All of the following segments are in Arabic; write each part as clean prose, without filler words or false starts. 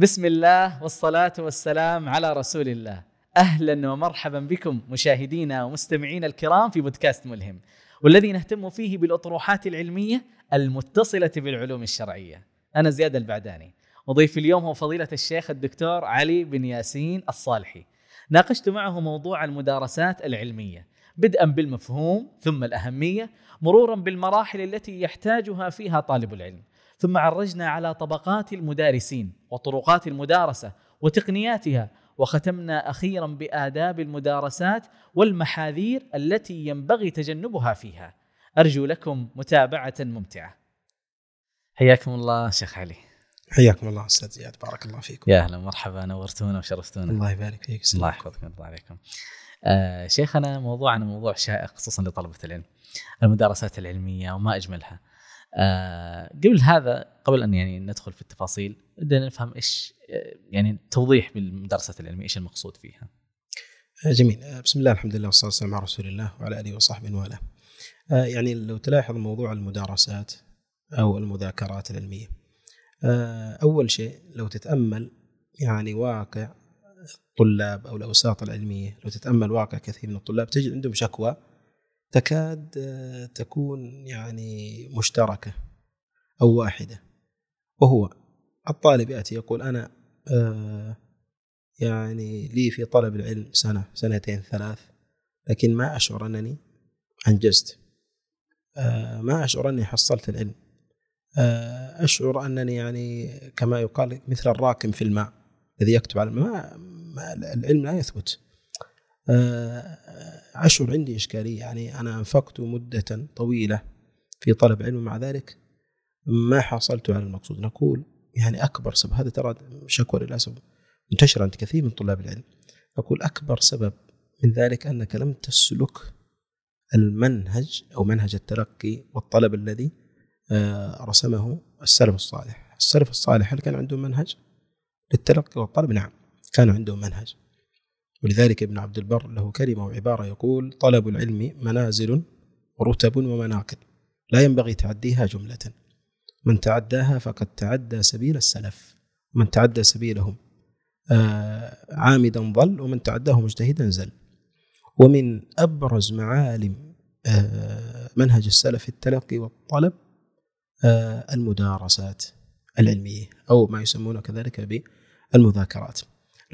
بسم الله والصلاة والسلام على رسول الله. أهلا ومرحبا بكم مشاهدينا ومستمعينا الكرام في بودكاست ملهم، والذي نهتم فيه بالأطروحات العلمية المتصلة بالعلوم الشرعية. أنا زياد البعداني، وضيف اليوم هو فضيلة الشيخ الدكتور علي بن ياسين الصالحي. ناقشت معه موضوع المدارسات العلمية، بدءا بالمفهوم ثم الأهمية، مرورا بالمراحل التي يحتاجها فيها طالب العلم، ثم عرجنا على طبقات المدارسين وطرقات المدارسة وتقنياتها، وختمنا أخيرا بآداب المدارسات والمحاذير التي ينبغي تجنبها فيها. أرجو لكم متابعة ممتعة. حياكم الله شيخ علي. حياكم الله أستاذ زياد، بارك الله فيكم. يا أهلا مرحبا، نورتونا وشرفتونا. الله يبارك فيك. الله يحفظكم ويرضى عليكم. شيخنا موضوعنا موضوع شائق خصوصا لطلبة العلم، المدارسات العلمية وما أجملها. قبل أن يعني ندخل في التفاصيل، بدنا نفهم إيش يعني توضيح بالمدرسة العلمية، إيش المقصود فيها. جميل. بسم الله، الحمد لله والصلاة والسلام على رسول الله وعلى آله وصحبه وآله. يعني لو تلاحظ موضوع المدارسات أو المذاكرات العلمية، أول شيء لو تتأمل يعني واقع الطلاب أو الأوساط العلمية، لو تتأمل واقع كثير من الطلاب تجد عندهم شكوى تكاد تكون يعني مشتركة أو واحدة، وهو الطالب يأتي يقول أنا يعني لي في طلب العلم سنة سنتين ثلاث، لكن ما أشعر أنني أنجزت، ما أشعر أني حصلت العلم، أشعر أنني يعني كما يقال مثل الراكم في الماء الذي يكتب على الماء، العلم لا يثبت، أشعر عندي إشكالية، يعني أنا أنفقت مدة طويلة في طلب علم ومع ذلك ما حصلت على المقصود. نقول يعني أكبر سبب، هذا ترى شكوى للأسف منتشرة عند كثير من طلاب العلم، نقول أكبر سبب من ذلك أنك لم تسلك المنهج أو منهج الترقي والطلب الذي رسمه السلف الصالح. السلف الصالح هل كان عنده منهج للترقي والطلب؟ نعم كان عنده منهج، ولذلك ابن عبدالبر له كلمة وعبارة يقول: طلب العلم منازل ورتب ومناقب لا ينبغي تعديها جملة، من تعداها فقد تعدى سبيل السلف، ومن تعدى سبيلهم عامدا ضل، ومن تعداه مجتهدا زل. ومن أبرز معالم منهج السلف في التلقي والطلب المدارسات العلمية، أو ما يسمونه كذلك بالمذاكرات.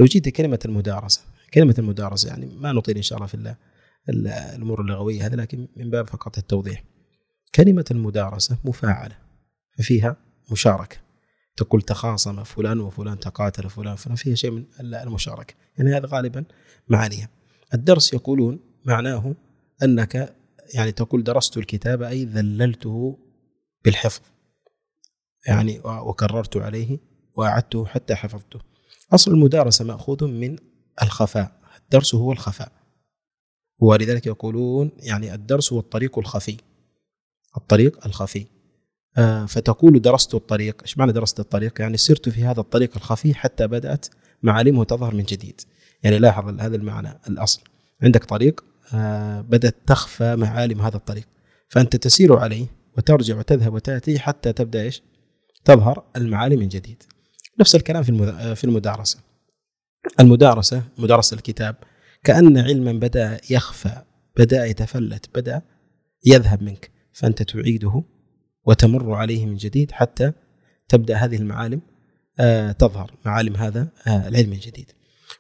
لو جيت كلمة المدارسة، كلمة المدارسة يعني ما نطيل إن شاء الله في الأمور اللغوية هذا، لكن من باب فقط التوضيح. كلمة المدارسة مفاعلة، ففيها مشاركة، تقول تخاصم فلان وفلان، تقاتل فلان فلان، فيها شيء من المشاركة، يعني هذا غالبا معانيها. الدرس يقولون معناه أنك يعني تقول درست الكتاب أي ذللته بالحفظ، يعني وكررت عليه وأعدته حتى حفظته. أصل المدارسة مأخوذ من الخفاء، الدرس هو الخفاء، ولذلك يقولون يعني الدرس هو الطريق الخفي، الطريق الخفي. فتقول درست الطريق، إيش معنى درست الطريق؟ يعني سرت في هذا الطريق الخفي حتى بدأت معالمه تظهر من جديد. يعني لاحظ هذا المعنى، الأصل عندك طريق بدأت تخفى معالم هذا الطريق، فأنت تسير عليه وترجع وتذهب وتأتي حتى تبدأ إيش؟ تظهر المعالم من جديد. نفس الكلام في المدارسة. المدارسة مدارسة الكتاب، كأن علما بدأ يخفى، بدأ يتفلت، بدأ يذهب منك، فأنت تعيده وتمر عليه من جديد حتى تبدأ هذه المعالم تظهر، معالم هذا العلم الجديد.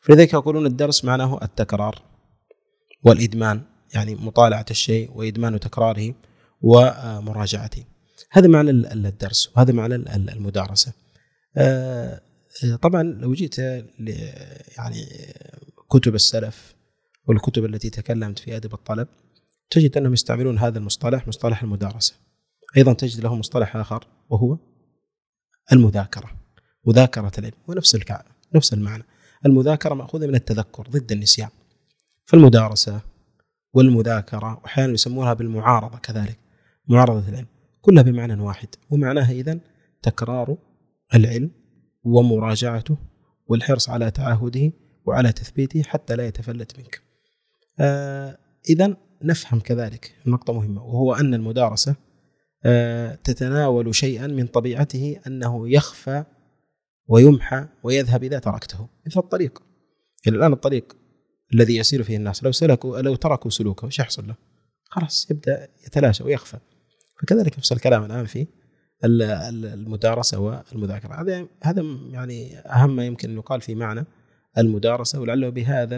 فلذلك يقولون الدرس معناه التكرار والإدمان، يعني مطالعة الشيء وإدمان تكراره ومراجعته. هذا معنى الدرس، وهذا معنى المدارسة. طبعا لو جيت يعني كتب السلف والكتب التي تكلمت في آداب الطلب، تجد أنهم يستعملون هذا المصطلح، مصطلح المدارسة. أيضا تجد له مصطلح آخر وهو المذاكرة، مذاكرة العلم، ونفس نفس المعنى. المذاكرة مأخوذة من التذكر ضد النسيان، فالمدارسة والمذاكرة، وأحيانا يسمونها بالمعارضة كذلك، معارضة العلم، كلها بمعنى واحد، ومعناها إذن تكرار العلم ومراجعته والحرص على تعاهده وعلى تثبيته حتى لا يتفلت منك. إذن نفهم كذلك نقطة مهمة، وهو أن المدارسة تتناول شيئا من طبيعته أنه يخفى ويمحى ويذهب إذا تركته. مثل الطريق، إلى الآن الطريق الذي يسير فيه الناس لو تركوا سلوكه وش يحصل له؟ خلاص يبدأ يتلاشى ويخفى. فكذلك نفس الكلام الآن في المدارسة والمذاكرة. هذا يعني أهم ما يمكن أن يقال في معنى المدارسة، ولعله بهذا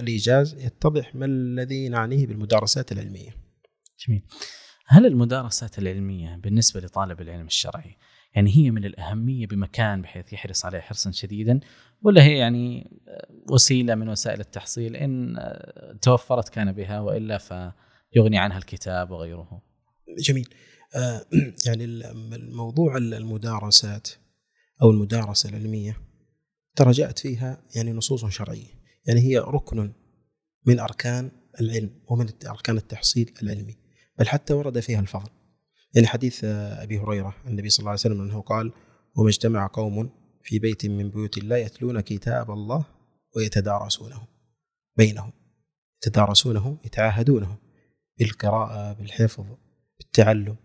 الإيجاز يتضح ما الذي نعنيه بالمدارسات العلمية. جميل. هل المدارسات العلمية بالنسبة لطالب العلم الشرعي يعني هي من الأهمية بمكان بحيث يحرص عليها حرصا شديدا، ولا هي يعني وسيلة من وسائل التحصيل إن توفرت كان بها وإلا فيغني عنها الكتاب وغيره؟ جميل. يعني الموضوع المدارسات أو المدارسة العلمية تراجعت فيها يعني نصوص شرعية، يعني هي ركن من أركان العلم ومن أركان التحصيل العلمي، بل حتى ورد فيها الفضل. يعني حديث أبي هريرة النبي صلى الله عليه وسلم أنه قال: وما اجتمع قوم في بيت من بيوت الله يتلون كتاب الله ويتدارسونه بينهم. يتدارسونه يتعاهدونه بالقراءة بالحفظ بالتعلم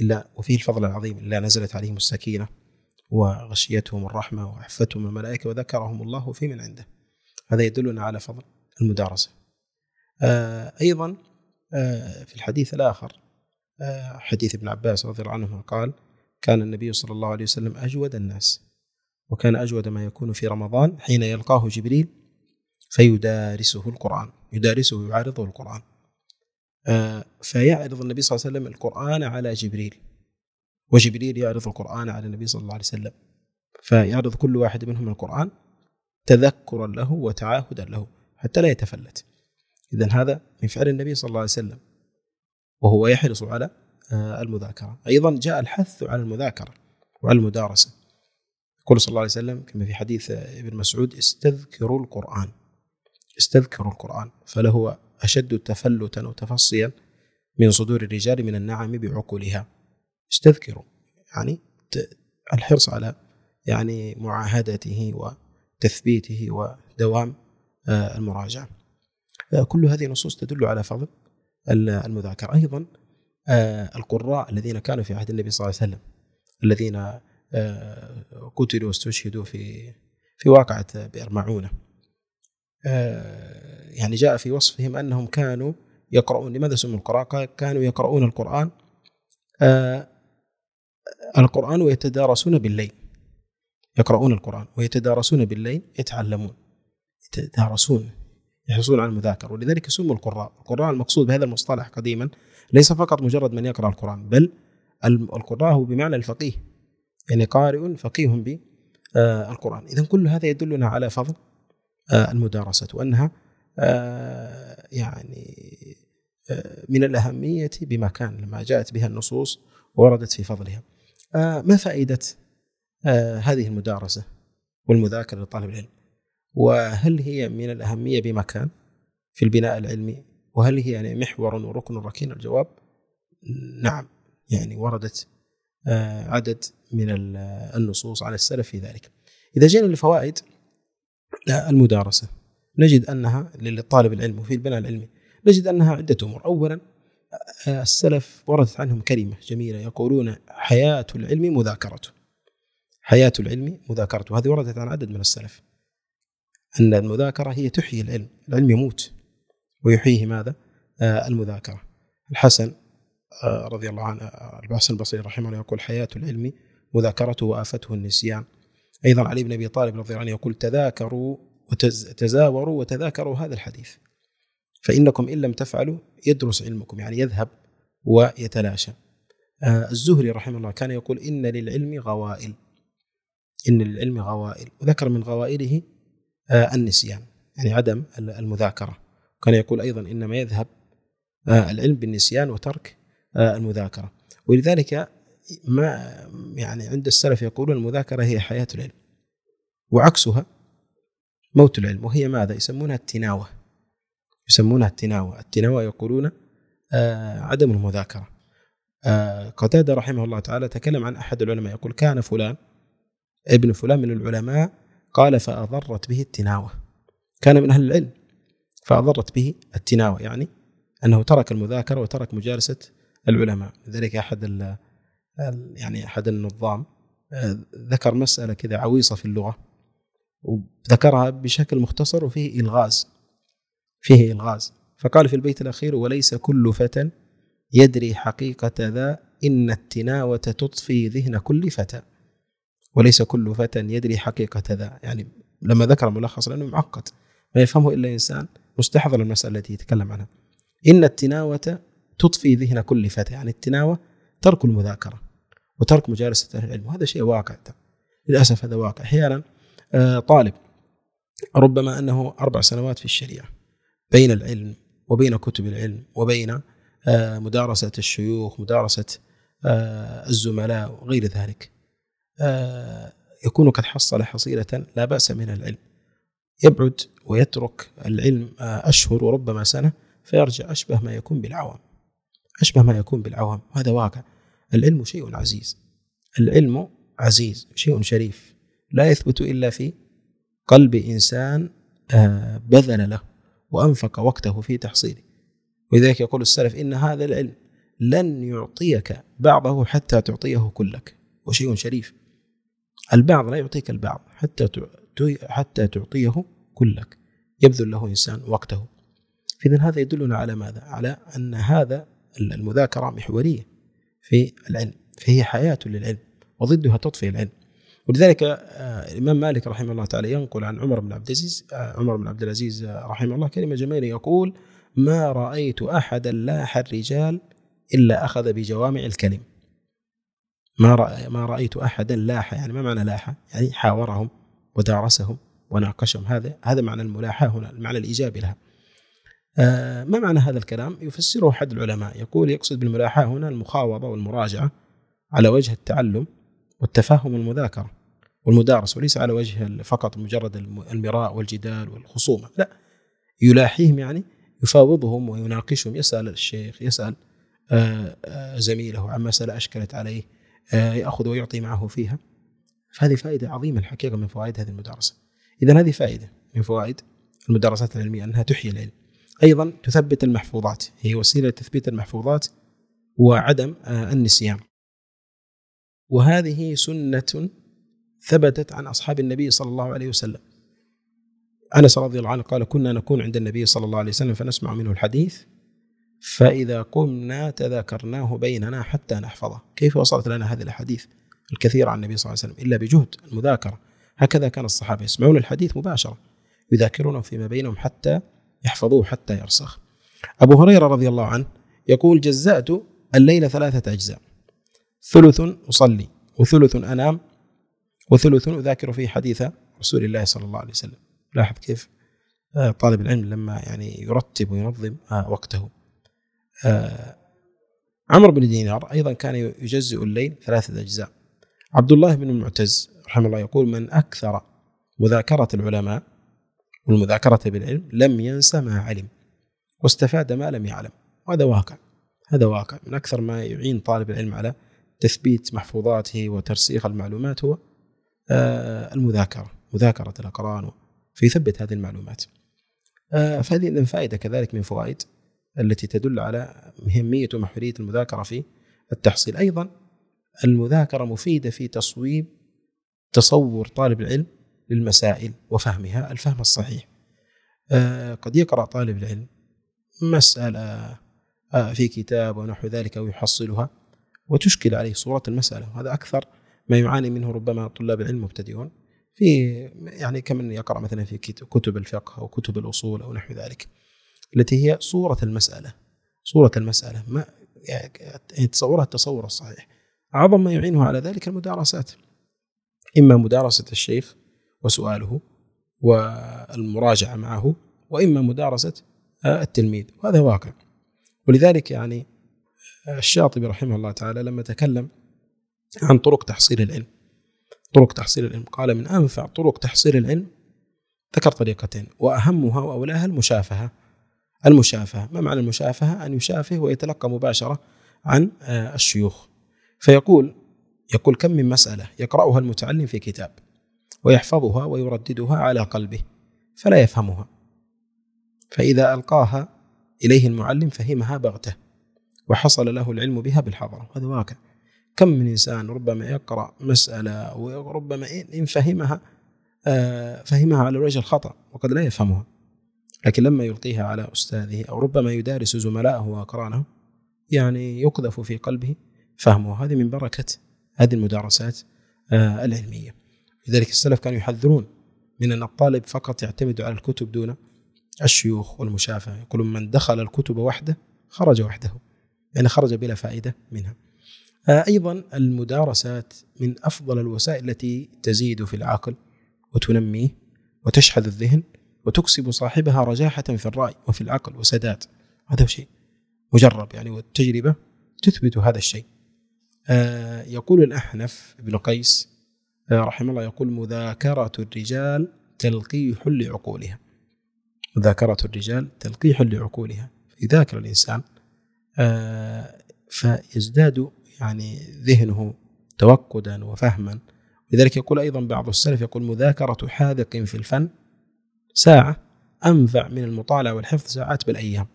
إلا وفيه الفضل العظيم، إلا نزلت عليهم السكينة وغشيتهم الرحمة وعفتهم الملائكة وذكرهم الله في من عنده. هذا يدلنا على فضل المدارسة. أيضا في الحديث الآخر حديث ابن عباس رضي الله عنه قال: كان النبي صلى الله عليه وسلم أجود الناس، وكان أجود ما يكون في رمضان حين يلقاه جبريل فيدارسه القرآن، يدارسه ويعارضه القرآن. فيعرض النبي صلى الله عليه وسلم القرآن على جبريل، وجبريل يعرض القرآن على النبي صلى الله عليه وسلم، فيعرض كل واحد منهم القرآن تذكرا له وتعاهدا له حتى لا يتفلت. إذن هذا من فعل النبي صلى الله عليه وسلم وهو يحرص على المذاكرة. أيضا جاء الحث على المذاكرة وعلى المدارسة. يقول صلى الله عليه وسلم كما في حديث ابن مسعود: استذكروا القرآن استذكروا القرآن، فلهو أشد تفلتا وتفصيا من صدور الرجال من النعم بعقولها. استذكروا يعني الحرص على يعني معاهدته وتثبيته ودوام المراجعة. كل هذه النصوص تدل على فضل المذاكرة. أيضا القراء الذين كانوا في عهد النبي صلى الله عليه وسلم الذين قتلوا واستشهدوا في واقعة بأرمعونة، يعني جاء في وصفهم أنهم كانوا يقرؤون. لماذا سموا القراء؟ كانوا يقرؤون القرآن ويتدارسون بالليل، يقرؤون القرآن ويتدارسون بالليل، يتعلمون يتدارسون يحصلون على المذاكرة، ولذلك سموا القراء. القراء المقصود بهذا المصطلح قديما ليس فقط مجرد من يقرأ القرآن، بل القراء هو بمعنى الفقيه، يعني قارئ فقيه بالقرآن. إذن كل هذا يدلنا على فضل المدارسة، وأنها يعني من الأهمية بمكان لما جاءت بها النصوص وردت في فضلها. ما فائدة هذه المدارسة والمذاكرة لطالب العلم؟ وهل هي من الأهمية بمكان في البناء العلمي؟ وهل هي يعني محور وركن ركين؟ الجواب نعم، يعني وردت عدد من النصوص على السلف في ذلك. إذا جينا لفوائد المدارسة نجد أنها للطالب العلم وفي البناء العلمي نجد أنها عدة أمور. أولا السلف وردت عنهم كلمة جميلة يقولون: حياة العلم مذاكرته، حياة العلم مذاكرته. هذه وردت عن عدد من السلف، أن المذاكرة هي تحيي العلم، العلم يموت ويحييه ماذا؟ المذاكرة. الحسن رضي الله عنه الحسن البصري رحمه الله يقول: حياة العلم مذاكرته وآفته النسيان. أيضا علي بن أبي طالب رضي الله عنه يقول: تذاكروا وتزاوروا وتذاكروا هذا الحديث، فإنكم إن لم تفعلوا يدرس علمكم، يعني يذهب ويتلاشى. الزهري رحمه الله كان يقول: إن للعلم غوائل، إن للعلم غوائل، وذكر من غوائله النسيان يعني عدم المذاكرة. كان يقول أيضا: إنما يذهب العلم بالنسيان وترك المذاكرة. ولذلك ما يعني عند السلف يقولون المذاكرة هي حياة العلم وعكسها موت العلم، وهي ماذا يسمونها؟ التناوة، يسمونها التناوة. التناوة يقولون عدم المذاكرة. قتادة رحمه الله تعالى تكلم عن أحد العلماء يقول: كان فلان ابن فلان من العلماء قال فأضرت به التناوة، كان من أهل العلم فأضرت به التناوة، يعني أنه ترك المذاكرة وترك مجالسة العلماء. لذلك أحد النظام ذكر مسألة كذا عويصة في اللغة وذكرها بشكل مختصر وفيه إلغاز، فيه إلغاز، فقال في البيت الأخير: وليس كل فتى يدري حقيقة ذا إن التناوة تطفي ذهن كل فتى. وليس كل فتى يدري حقيقة ذا، يعني لما ذكر ملخص لأنه معقد ما يفهمه إلا إنسان مستحضر المسألة التي يتكلم عنها. إن التناوة تطفي ذهن كل فتى، يعني التناوة ترك المذاكرة وترك مجالسة العلم، وهذا شيء واقع للأسف، هذا واقع. أحيانا طالب ربما أنه 4 سنوات في الشريعة بين العلم وبين كتب العلم وبين مدارسة الشيوخ، مدارسة الزملاء وغير ذلك، يكون قد حصل حصيلة لا بأس من العلم، يبعد ويترك العلم أشهر وربما سنة، فيرجع أشبه ما يكون بالعوام، أشبه ما يكون بالعوام، هذا واقع. العلم شيء عزيز، العلم عزيز، شيء شريف لا يثبت إلا في قلب إنسان بذل له وأنفق وقته في تحصيله. ولذلك يقول السلف: إن هذا العلم لن يعطيك بعضه حتى تعطيه كلك، وشيء شريف. البعض لا يعطيك البعض حتى تعطيه كلك، يبذل له إنسان وقته. إذن هذا يدلنا على ماذا؟ على أن هذا المذاكرة محورية في العلم، فهي حياة للعلم وضدها تطفئ العلم. ولذلك الإمام مالك رحمه الله تعالى ينقل عن عمر بن عبد العزيز رحمه الله كلمة جميلة، يقول: ما رأيت أحدا لاح الرجال إلا أخذ بجوامع الكلم. ما رأيت أحدا لاح، يعني ما معنى لاح؟ يعني حاورهم ودارسهم وناقشهم، هذا معنى الملاحة هنا، المعنى الإيجابي لها. ما معنى هذا الكلام؟ يفسره أحد العلماء يقول: يقصد بالملاحة هنا المخاوضة والمراجعة على وجه التعلم والتفاهم والمذاكرة والمدارس، وليس على وجه فقط مجرد المراء والجدال والخصومة، لا، يلاحيهم يعني يفاوضهم ويناقشهم، يسأل الشيخ، يسأل زميله عن مسألة أشكلت عليه، يأخذ ويعطي معه فيها. فهذه فائدة عظيمة الحقيقة من فوائد هذه المدارسة. إذن هذه فائدة من فوائد المدارسات العلمية، أنها تحيي العلم، أيضا تثبت المحفوظات، هي وسيلة تثبيت المحفوظات وعدم النسيان. وهذه سنة ثبتت عن أصحاب النبي صلى الله عليه وسلم. أنس رضي الله عنه قال: كنا نكون عند النبي صلى الله عليه وسلم فنسمع منه الحديث، فإذا قمنا تذاكرناه بيننا حتى نحفظه. كيف وصلت لنا هذه الحديث الكثير عن النبي صلى الله عليه وسلم إلا بجهد المذاكرة؟ هكذا كان الصحابة يسمعون الحديث مباشرة يذاكرونه فيما بينهم حتى يحفظوه حتى يرسخ. أبو هريرة رضي الله عنه يقول: جزأت الليل 3 أجزاء، ثلث أصلي، وثلث أنام، وثلث أذاكر فيه حديث رسول الله صلى الله عليه وسلم. لاحظ كيف طالب العلم لما يعني يرتب وينظم وقته. عمر بن دينار أيضا كان يجزئ الليل 3 أجزاء. عبد الله بن المعتز رحمه الله يقول: من أكثر مذاكرة العلماء والمذاكرة بالعلم لم ينسى ما علم واستفاد ما لم يعلم. وهذا واقع، هذا واقع. من أكثر ما يعين طالب العلم على تثبيت محفوظاته وترسيخ المعلومات هو المذاكرة، مذاكرة الأقران، فيثبت هذه المعلومات. فهذه الفائدة كذلك من فوائد التي تدل على مهمية ومحورية المذاكرة في التحصيل. أيضا المذاكرة مفيدة في تصويب تصور طالب العلم للمسائل وفهمها الفهم الصحيح. قد يقرأ طالب العلم مسألة في كتاب ونحو ذلك ويحصلها وتشكل عليه صورة المسألة، هذا أكثر ما يعاني منه ربما طلاب العلم مبتدئون، في يعني كمن يقرأ مثلا في كتب الفقه أو كتب الأصول أو نحو ذلك، التي هي صورة المسألة، صورة المسألة ما يعني تصورها التصور الصحيح. أعظم ما يعينه على ذلك المدارسات، إما مدارسة الشيخ وسؤاله والمراجعة معه، وإما مدارسة التلميذ، وهذا واقع. ولذلك يعني الشاطبي رحمه الله تعالى لما تكلم عن طرق تحصيل العلم، طرق تحصيل العلم، قال: من أنفع طرق تحصيل العلم، ذكر طريقتين وأهمها وأولاها المشافهة. المشافهة، ما معنى المشافهة؟ أن يشافه ويتلقى مباشرة عن الشيوخ، يقول كم من مسألة يقرأها المتعلم في كتاب ويحفظها ويرددها على قلبه فلا يفهمها، فإذا ألقاها إليه المعلم فهمها بغتة وحصل له العلم بها بالحضر. هذا واقع. كم من إنسان ربما يقرأ مسألة وربما إن فهمها على وجه الخطأ وقد لا يفهمها، لكن لما يلقيها على أستاذه أو ربما يدارس زملائه وأقرانه يعني يقذف في قلبه فهمه. هذه من بركة هذه المدارسات العلمية. لذلك السلف كانوا يحذرون من أن الطالب فقط يعتمد على الكتب دون الشيوخ والمشافعة، يقولون من دخل الكتب وحده خرج وحده، يعني خرج بلا فائدة منها. أيضا المدارسات من أفضل الوسائل التي تزيد في العقل وتنميه وتشحذ الذهن وتكسب صاحبها رجاحة في الرأي وفي العقل وسداد. هذا شيء مجرب يعني، والتجربة تثبت هذا الشيء. يقول الأحنف بن قيس رحمه الله، يقول مذاكرة الرجال تلقيح لعقولها، مذاكرة الرجال تلقيح لعقولها. يذاكر الإنسان فيزداد يعني ذهنه توقدا وفهما. لذلك يقول أيضا بعض السلف، يقول مذاكرة حاذق في الفن ساعة أنفع من المطالعة والحفظ ساعات بالأيام.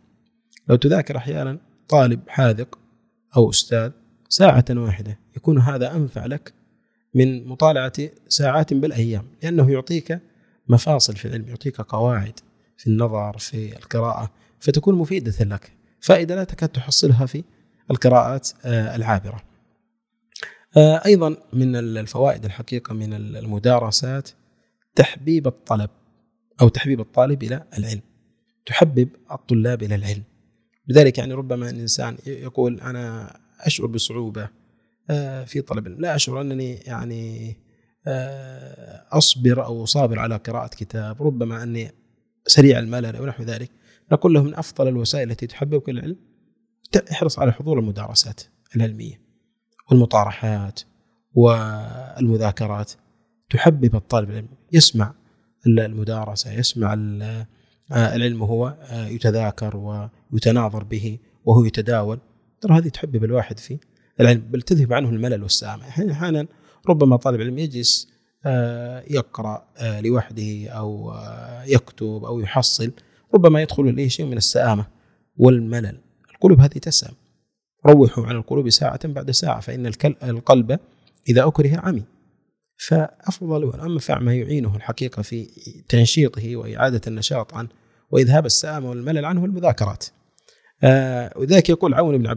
لو تذاكر أحيانا طالب حاذق أو أستاذ ساعة واحدة يكون هذا أنفع لك من مطالعة ساعات بالأيام، لأنه يعطيك مفاصل في العلم، يعطيك قواعد في النظر في القراءة، فتكون مفيدة لك، فائدة لا تكاد تحصلها في القراءات العابرة. أيضا من الفوائد الحقيقة من المدارسات تحبيب الطلب أو تحبيب الطالب إلى العلم، تحبب الطلاب إلى العلم. لذلك يعني ربما الإنسان يقول أنا أشعر بصعوبة في طلب العلم، لا أشعر أنني يعني أصبر أو صابر على قراءة كتاب، ربما أني سريع الملل أو نحو ذلك. نقول له من أفضل الوسائل التي تحببك العلم احرص على حضور المدارسات العلمية والمطارحات والمذاكرات، تحبب الطالب العلم، يسمع المدارسة، يسمع العلم وهو يتذاكر ويتناظر به وهو يتداول، ترى هذه تحبب الواحد في العلم، بل تذهب عنه الملل والسامة. أحيانا ربما طالب علم يجلس يقرأ لوحده أو يكتب أو يحصل، ربما يدخل إليه شيء من السآمة والملل، القلوب هذه تسام. روحوا عن القلوب ساعة بعد ساعة، فإن القلب إذا أكره عمي، فأفضل والأنفع ما يعينه الحقيقة في تنشيطه وإعادة النشاط عنه وإذهاب السآمة والملل عنه المذاكرات. وذلك يقول عون بن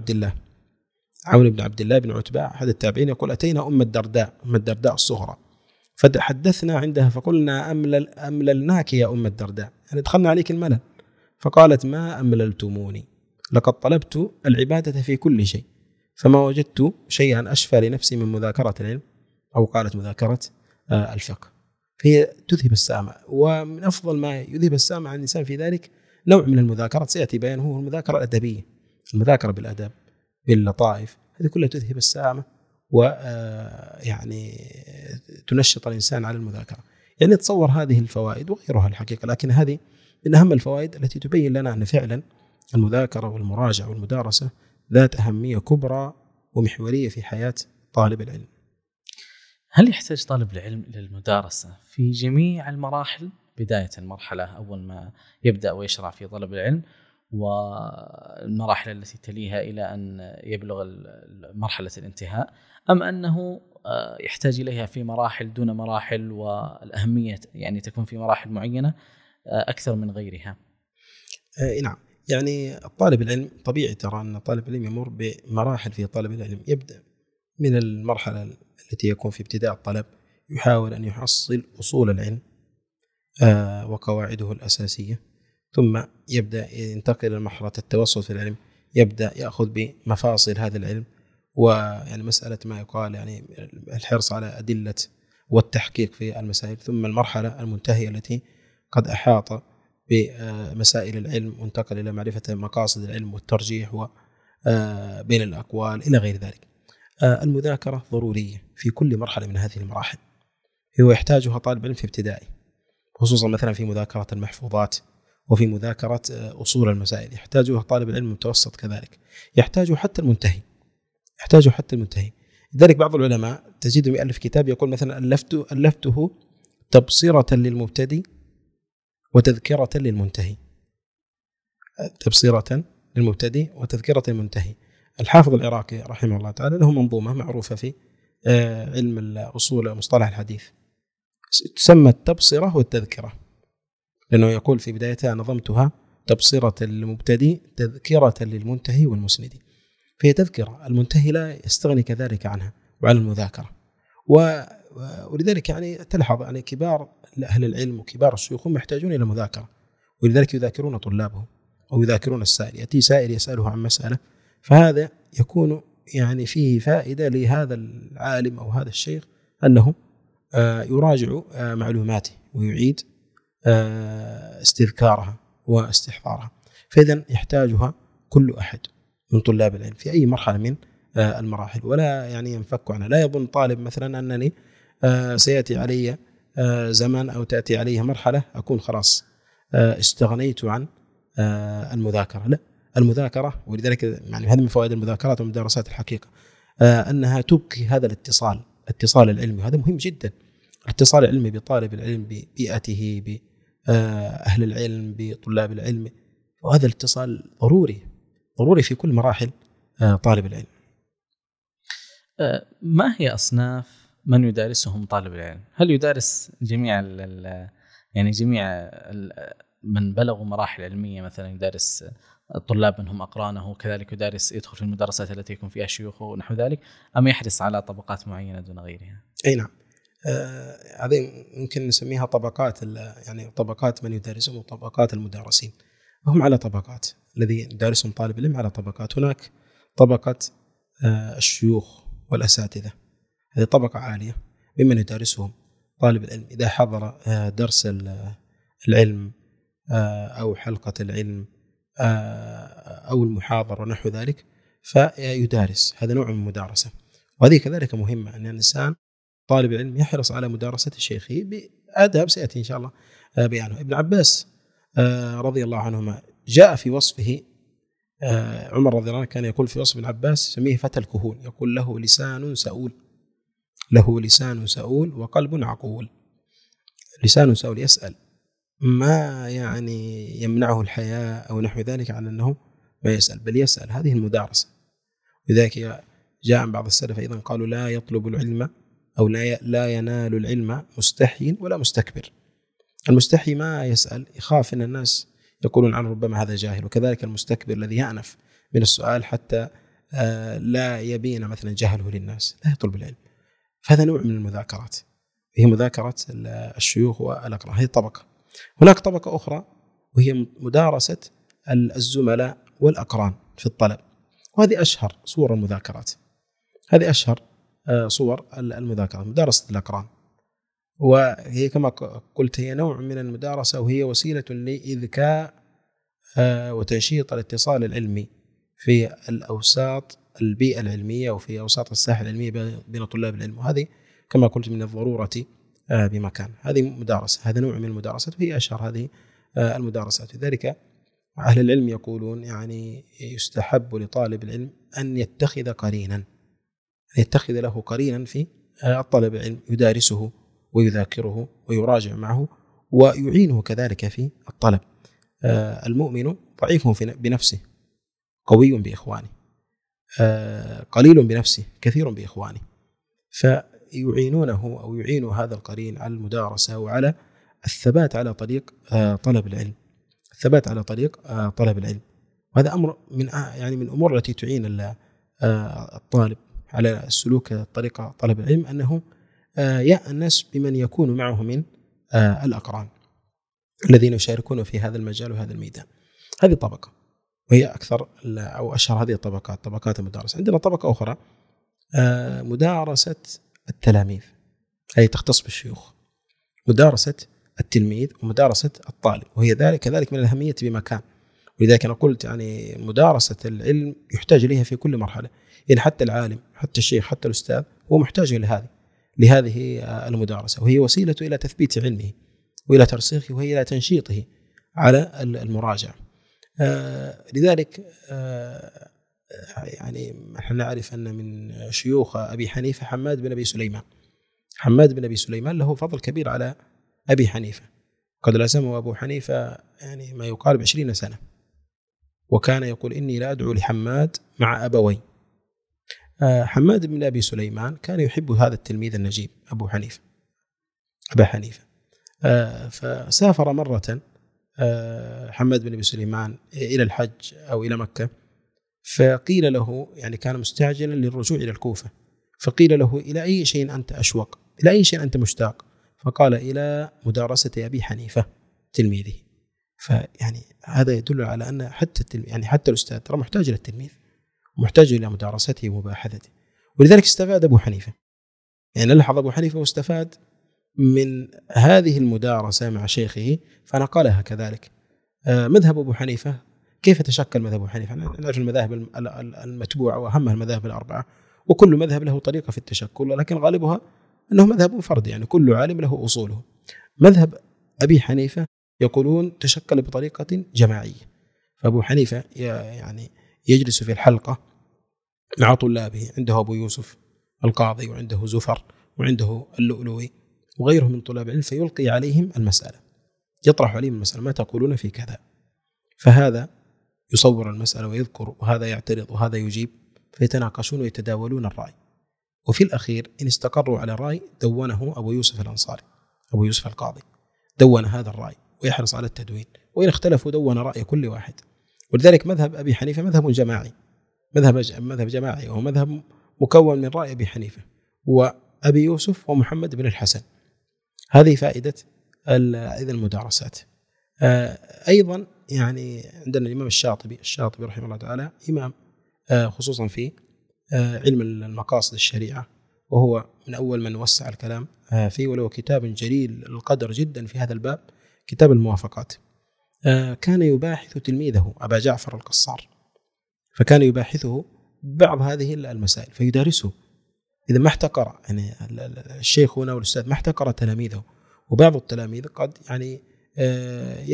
عبد الله بن عتبة أحد التابعين، يقول أتينا أم الدرداء الصغرى فتحدثنا عندها فقلنا أمللناك يا أم الدرداء، يعني دخلنا عليك الملل، فقالت ما أمللتموني، لقد طلبت العبادة في كل شيء فما وجدت شيئا أشفى لنفسي من مذاكرة العلم، أو قالت مذاكرة الفقه. فهي تذهب السامع، ومن أفضل ما يذهب السامع عن الإنسان في ذلك نوع من المذاكرات سيأتي بيانه، هو المذاكرة الأدبية، المذاكرة بالأدب باللطائف، هذه كلها تذهب السامع ويعني تنشط الإنسان على المذاكرة. يعني تصور هذه الفوائد وغيرها الحقيقة، لكن هذه من أهم الفوائد التي تبين لنا أن فعلا المذاكرة والمراجعة والمدارسة ذات أهمية كبرى ومحورية في حياة طالب العلم. هل يحتاج طالب العلم إلى المدارسة في جميع المراحل؟ بداية المرحلة أول ما يبدأ ويشرع في طلب العلم، والمراحل التي تليها إلى أن يبلغ مرحلة الانتهاء، أم أنه يحتاج إليها في مراحل دون مراحل، والأهمية يعني تكون في مراحل معينة أكثر من غيرها؟ نعم، يعني الطالب العلم طبيعي ترى أن طالب العلم يمر بمراحل في طالب العلم. يبدأ من المرحلة التي يكون في ابتداء الطلب يحاول أن يحصل أصول العلم وقواعده الأساسية، ثم يبدأ ينتقل إلى مرحلة التوسط في العلم، يبدأ يأخذ بمفاصل هذا العلم، ويعني مسألة ما يقال يعني الحرص على أدلة والتحقيق في المسائل، ثم المرحلة المنتهية التي قد أحاط بمسائل العلم وانتقل إلى معرفة مقاصد العلم والترجيح وبين الأقوال إلى غير ذلك. المذاكرة ضرورية في كل مرحلة من هذه المراحل، هو يحتاجها طالب علم في ابتدائي، خصوصا مثلا في مذاكرة المحفوظات وفي مذاكرة أصول المسائل، يحتاجها طالب العلم المتوسط كذلك، يحتاجه حتى المنتهي. لذلك بعض العلماء تجدهم يألف كتاب يقول مثلا ألفته تبصرة للمبتدئ وتذكرة للمنتهي، الحافظ العراقي رحمه الله تعالى له منظومة معروفة في علم الأصول مصطلح الحديث تسمى التبصرة والتذكرة، لأنه يقول في بدايتها نظمتها تبصرة للمبتدئ تذكرة للمنتهي والمسند، فهي تذكرة المنتهي لا يستغني كذلك عنها وعن المذاكرة. ولذلك يعني تلحظ أن كبار أهل العلم وكبار الشيوخ محتاجون إلى مذاكرة، ولذلك يذاكرون طلابهم أو يذاكرون السائل، يأتي سائل يسأله عن مسألة، فهذا يكون يعني فيه فائدة لهذا العالم أو هذا الشيخ أنه يراجع معلوماته ويعيد استذكارها واستحضارها، فإذن يحتاجها كل أحد من طلاب العلم في أي مرحلة من المراحل، ولا يعني ينفك عنها. لا يظن طالب مثلا أنني سيأتي علي زمن أو تأتي علي مرحلة أكون خلاص استغنيت عن المذاكرة، لا، المذاكرة، ولذلك يعني هذا من فوائد المذاكرات ومدارسات الحقيقة أنها تبقي هذا الاتصال العلمي، هذا مهم جدا، الاتصال العلمي بطالب العلم ببيئته بأهل العلم بطلاب العلم، وهذا الاتصال ضروري في كل مراحل طالب العلم. ما هي أصناف من يدارسهم طالب العلم؟ هل يدارس جميع من بلغوا مراحل علمية، مثلا يدارس الطلاب منهم أقرانه، وكذلك يدارس يدخل في المدرسات التي يكون فيها شيوخه ونحو ذلك، أم يحرص على طبقات معينة دون غيرها؟ أي نعم، هذه ممكن نسميها طبقات، يعني طبقات من يدرسهم وطبقات المدرسين، هم على طبقات، الذي يدرسهم طالب العلم على طبقات. هناك طبقة الشيوخ والأساتذة، هذه طبقة عالية ممن يدرسهم طالب العلم إذا حضر درس العلم أو حلقة العلم أو المحاضرة ونحو ذلك، فيدارس، هذا نوع من المدارسة. وهذه كذلك مهمة أن الإنسان طالب العلم يحرص على مدارسة شيخه بأداب سيأتي إن شاء الله بيانه. ابن عباس رضي الله عنهما جاء في وصفه، عمر رضي الله عنه كان يقول في وصف ابن عباس يسميه فتى الكهول، يقول له لسان سؤول وقلب عقول. لسان سؤول يسأل ما يعني يمنعه الحياء أو نحو ذلك عن أنه ما يسأل، بل يسأل، هذه المدارسة. لذلك جاء بعض السلف أيضا قالوا لا يطلب العلم أو لا ينال العلم مستحي ولا مستكبر. المستحي ما يسأل، يخاف أن الناس يقولون عنه ربما هذا جاهل، وكذلك المستكبر الذي يأنف من السؤال حتى لا يبين مثلا جهله للناس، لا يطلب العلم. فهذا نوع من المذاكرات، هي مذاكرة الشيوخ والأقران، هذه طبقة. هناك طبقة أخرى وهي مدارسة الزملاء والأقران في الطلب، وهذه أشهر صور المذاكرات، هذه أشهر صور المذاكرة مدارسة الأقران، وهي كما قلت هي نوع من المدارسة، وهي وسيلة لإذكاء وتنشيط الاتصال العلمي في الأوساط البيئة العلمية وفي أوساط الساحة العلمية بين طلاب العلم، وهذه كما قلت من الضرورة بمكان. هذه مدارسة، هذا نوع من المدارسات، وهي أشهر هذه المدارسات. لذلك أهل العلم يقولون يعني يستحب لطالب العلم أن يتخذ قرينا، يتخذ له قرينا في الطالب العلم يدارسه ويذاكره ويراجع معه ويعينه كذلك في الطلب. المؤمن ضعيف بنفسه قوي بإخوانه، قليل بنفسه كثير بإخوانه، فيعينونه أو يعين هذا القرين على المدارسة وعلى الثبات على طريق طلب العلم، الثبات على طريق طلب العلم، وهذا أمر من أمور التي تعين الطالب على السلوك طريقة طلب العلم، أنه يأنس بمن يكون معه من الأقران الذين يشاركون في هذا المجال وهذا الميدان. هذه طبقة، وهي أكثر أو أشهر هذه الطبقات، طبقات المدارسة. عندنا طبقة أخرى مدارسة التلاميذ، هي تختص بالشيوخ، مدارسة التلميذ ومدارسة الطالب، وهي كذلك من الأهمية بمكان. ولذلك أنا قلت يعني مدارسة العلم يحتاج إليها في كل مرحلة، يعني حتى العالم حتى الشيخ حتى الأستاذ هو محتاج لهذه المدارسة، وهي وسيلة إلى تثبيت علمه وإلى ترسيخه وهي إلى تنشيطه على المراجعة. لذلك يعني نحن نعرف أن من شيوخ أبي حنيفة حماد بن أبي سليمان له فضل كبير على أبي حنيفة، قد لازمه أبو حنيفة يعني ما يقارب 20 سنة، وكان يقول إني لا أدعو لحماد مع أبوين. حماد بن أبي سليمان كان يحب هذا التلميذ النجيب أبا حنيفة، فسافر مرة حماد بن أبي سليمان إلى الحج أو إلى مكة، فقيل له، يعني كان مستعجلا للرجوع إلى الكوفة، فقيل له: إلى أي شيء أنت أشوق؟ إلى أي شيء أنت مشتاق؟ فقال: إلى مدارسة أبي حنيفة تلميذه. فيعني هذا يدل على أن حتى الأستاذ ترى محتاج للتلميذ، محتاج إلى مدارسته ومباحثته، ولذلك استفاد أبو حنيفة، يعني لحظ أبو حنيفة واستفاد من هذه المدارسة مع شيخه، فنقلها كذلك. مذهب أبو حنيفة، كيف تشكل مذهب أبو حنيفة؟ نعرف المذاهب المتبوعة وأهمها المذاهب الأربعة، وكل مذهب له طريقة في التشكل، ولكن غالبها أنه مذهب فردي، يعني كل عالم له أصوله. مذهب أبي حنيفة يقولون تشكل بطريقة جماعية، فأبو حنيفة يعني يجلس في الحلقة مع طلابه، عنده أبو يوسف القاضي، وعنده زفر، وعنده اللؤلؤي، وغيره من طلاب العلم، فيلقي عليهم المسألة، يطرح عليهم المسألة: ما تقولون في كذا؟ فهذا يصور المسألة ويذكر، وهذا يعترض، وهذا يجيب، فيتناقشون ويتداولون الرأي، وفي الأخير إن استقروا على رأي دونه أبو يوسف الأنصاري، أبو يوسف القاضي دون هذا الرأي ويحرص على التدوين، وإن اختلفوا دون رأي كل واحد. ولذلك مذهب أبي حنيفة مذهب جماعي، مذهب جماعي، وهو مذهب مكون من رأي أبي حنيفة وأبي يوسف ومحمد بن الحسن. هذه فائدة المدارسات. أيضا يعني عندنا الإمام الشاطبي رحمه الله تعالى، إمام خصوصا في علم المقاصد الشريعة، وهو من أول من وسع الكلام فيه، وله كتاب جليل القدر جدا في هذا الباب، كتاب الموافقات. كان يباحث تلميذه أبا جعفر القصار، فكان يباحثه بعض هذه المسائل فيدارسه. إذا ما احتقر، يعني الشيخ هنا والأستاذ ما احتقر تلاميذه، وبعض التلاميذ قد يعني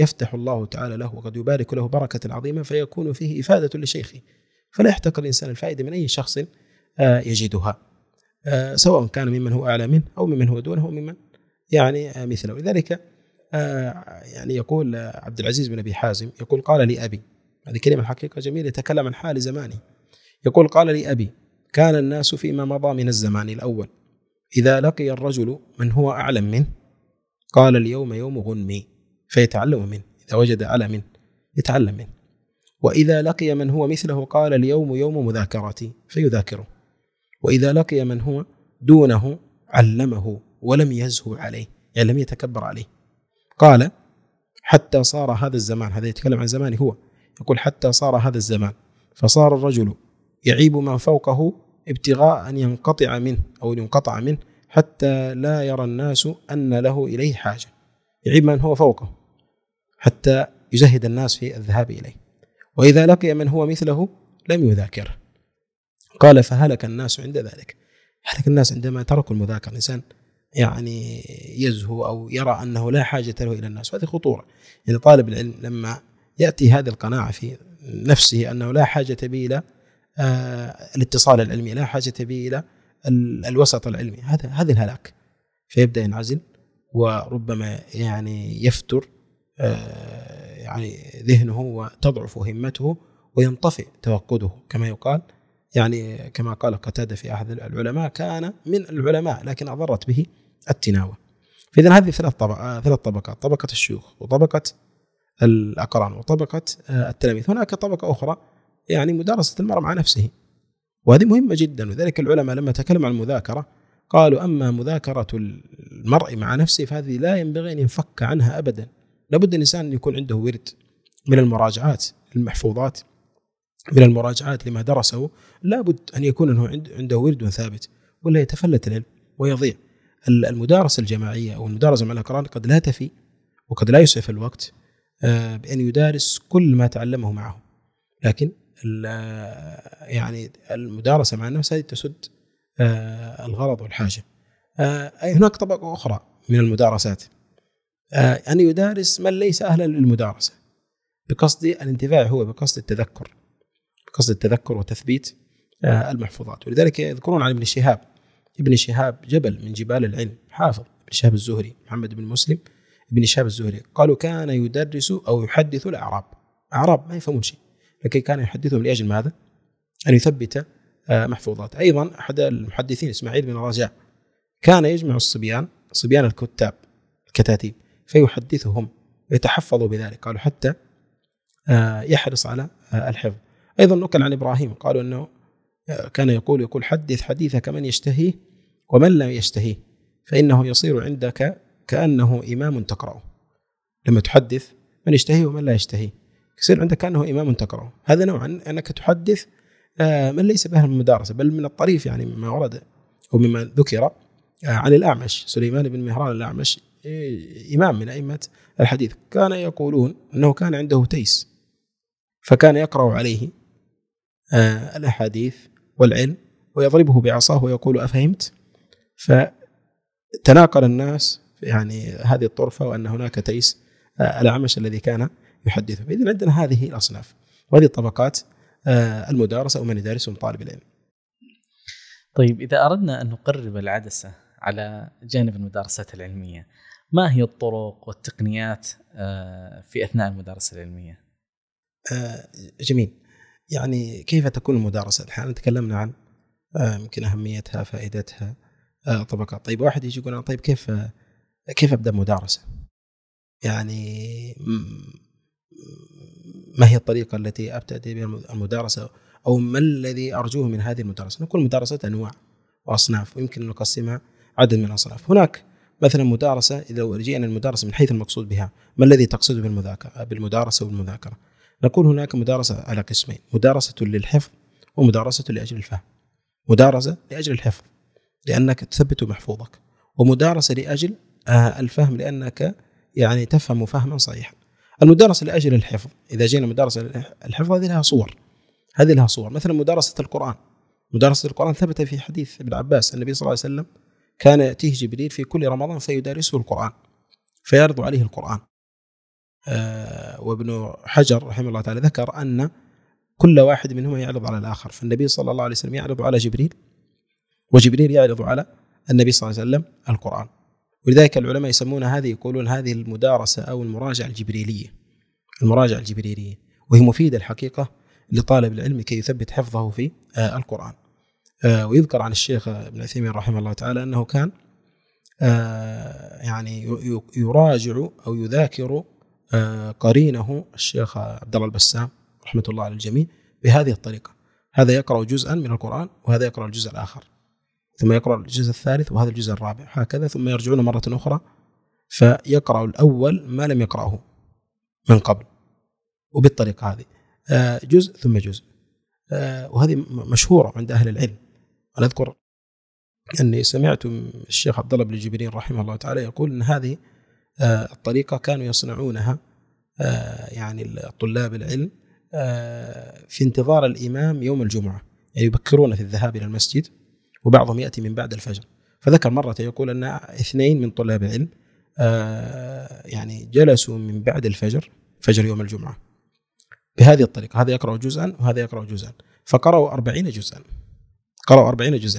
يفتح الله تعالى له وقد يبارك له بركة عظيمة، فيكون فيه إفادة لشيخه، فلا يحتقر الإنسان الفائدة من أي شخص يجدها، سواء كان ممن هو أعلى منه أو ممن هو دونه أو ممن يعني مثله. ولذلك يعني يقول عبد العزيز بن أبي حازم، يقول: قال لي أبي، هذه كلمة الحقيقة جميلة، يتكلم عن حال زمانه، يقول: قال لي أبي: كان الناس فيما مضى من الزمان الأول إذا لقي الرجل من هو أعلم منه قال: اليوم يوم غنمي، فيتعلم منه، إذا وجد أعلى منه يتعلم منه. وإذا لقي من هو مثله قال: اليوم يوم مذاكرتي، فيذاكره. وإذا لقي من هو دونه علمه ولم يزهو عليه، يعني لم يتكبر عليه. قال: حتى صار هذا الزمان، هذا يتكلم عن زمانه هو، يقول: حتى صار هذا الزمان، فصار الرجل يعيب من فوقه ابتغاء أن ينقطع منه أو ينقطع منه، حتى لا يرى الناس أن له إليه حاجة. يعيب من هو فوقه حتى يزهد الناس في الذهاب إليه. وإذا لقي من هو مثله لم يذاكره. قال: فهلك الناس عند ذلك، هلك الناس عندما تركوا المذاكرة. الإنسان يعني يزهو أو يرى أنه لا حاجة له إلى الناس، وهذه خطورة. يعني طالب العلم لما يأتي هذه القناعة في نفسه أنه لا حاجة به إلى الاتصال العلمي، لا حاجة به إلى الوسط العلمي، هذا الهلاك، فيبدأ ينعزل، وربما يعني يفتر يعني ذهنه وتضعف همته وينطفئ توقده، كما يقال، يعني كما قال قتادة في أحد العلماء: كان من العلماء لكن أضرت به التناوة. فإذن هذه ثلاث طبقات: طبقة الشيوخ، وطبقة الأقران، وطبقة التلاميذ. هناك طبقة أخرى يعني مدارسة المرء مع نفسه، وهذه مهمة جدا. وذلك العلماء لما تكلموا عن المذاكرة قالوا: أما مذاكرة المرء مع نفسه فهذه لا ينبغي أن ينفك عنها أبدا، لابد الإنسان أن يكون عنده ورد من المراجعات المحفوظات، من المراجعات لما درسه، لابد أن يكون عنده ورد ثابت، ولا يتفلت العلم ويضيع. المدارسة الجماعية أو المدارسة مع الأقران قد لا تفي، وقد لا يسعف الوقت بأن يدارس كل ما تعلمه معه، لكن يعني المدارسة مع النفس هذه تسد الغرض والحاجة. هناك طبقة أخرى من المدارسات، أن يدارس من ليس أهلا للمدارسة، بقصد الانتفاع هو، بقصد التذكر وتثبيت المحفوظات. ولذلك يذكرون عن ابن شهاب جبل من جبال العلم، حافظ، ابن شهاب الزهري، محمد بن مسلم ابن شهاب الزهري، قالوا: كان يدرس أو يحدث الأعراب، أعراب ما يفهمون شيء، لكن كان يحدثهم لأجل ماذا؟ أن يثبت محفوظات. أيضا أحد المحدثين إسماعيل بن رجاء كان يجمع صبيان الكتاب الكتاتيب فيحدثهم ويتحفظوا بذلك، قالوا حتى يحرص على الحفظ. أيضا نقل عن إبراهيم قالوا أنه كان يقول حدث حديثك من يشتهيه ومن لا يشتهيه فإنه يصير عندك كأنه إمام تقرأه. لما تحدث من يشتهيه ومن لا يشتهيه يصير عندك كأنه إمام تقرأه، هذا نوعا أنك تحدث من ليس به من مدارسة، بل من الطريف، يعني مما ورد ومما ذكر عن الأعمش سليمان بن مهران الأعمش إمام من أئمة الحديث، كان يقولون أنه كان عنده تيس فكان يقرأ عليه الأحاديث والعلم ويضربه بعصاه ويقول أفهمت، فتناقل الناس يعني هذه الطرفة وأن هناك تيس الأعمش الذي كان يحدثه. إذن عندنا هذه الأصناف وهذه الطبقات المدارسة ومن يدارسهم طالب العلم. طيب، إذا أردنا أن نقرب العدسة على جانب المدارسات العلمية، ما هي الطرق والتقنيات في أثناء المدارسة العلمية؟ جميل. يعني كيف تكون المدارسة؟ الحين تكلمنا عن يمكن أهميتها، فائدتها، طبقات. طيب، واحد يجي يقول أنا طيب كيف أبدأ مدارسة؟ يعني ما هي الطريقة التي أبتدئ بها المدارسة، أو ما الذي أرجوه من هذه المدارسة؟ نقول مدارسة أنواع وأصناف، ويمكن أن نقسمها عدد من الأصناف. هناك مثلا مدارسة، إذا رجعنا المدارسة من حيث المقصود بها، ما الذي تقصده بالمدارسة والمذاكرة؟ نقول هناك مدارسة على قسمين: مدارسة للحفظ ومدارسة لأجل الفهم. مدارسة لأجل الحفظ لأنك تثبت محفوظك، ومدارسة لأجل الفهم لأنك يعني تفهم فهما صحيحا. المدارسة لأجل الحفظ، إذا جينا مدارسة الحفظ، هذه لها صور. مثلا مدارسة القرآن ثبت في حديث ابن عباس النبي صلى الله عليه وسلم كان يأتيه جبريل في كل رمضان فيدارسه القرآن فيعرض عليه القرآن. وابن حجر رحمه الله تعالى ذكر أن كل واحد منهما يعرض على الآخر، فالنبي صلى الله عليه وسلم يعرض على جبريل وجبريل يعرض على النبي صلى الله عليه وسلم القرآن. ولذلك العلماء يسمون هذه، يقولون هذه المدارسة أو المراجعة الجبريلية، وهي مفيدة الحقيقة لطالب العلم كي يثبت حفظه في القرآن. ويذكر عن الشيخ ابن عثيمين رحمه الله تعالى أنه كان يعني يراجع أو يذاكر قرينه الشيخ عبد الله البسام رحمة الله على الجميع بهذه الطريقة: هذا يقرأ جزءا من القرآن وهذا يقرأ الجزء الآخر، ثم يقرأ الجزء الثالث وهذا الجزء الرابع، هكذا، ثم يرجعون مرة أخرى فيقرأ الأول ما لم يقرأه من قبل، وبالطريقة هذه جزء ثم جزء. وهذه مشهورة عند أهل العلم. أنا أذكر أني سمعت الشيخ عبد الله بن جبرين رحمه الله تعالى يقول أن هذه الطريقة كانوا يصنعونها يعني طلاب العلم في انتظار الإمام يوم الجمعة، يعني يبكرون في الذهاب إلى المسجد، وبعضهم يأتي من بعد الفجر. فذكر مرة يقول أن 2 من طلاب العلم يعني جلسوا من بعد الفجر، فجر يوم الجمعة، بهذه الطريقة: هذا يقرأ جزءا وهذا يقرأ جزءا، فقرأوا 40 جزءا،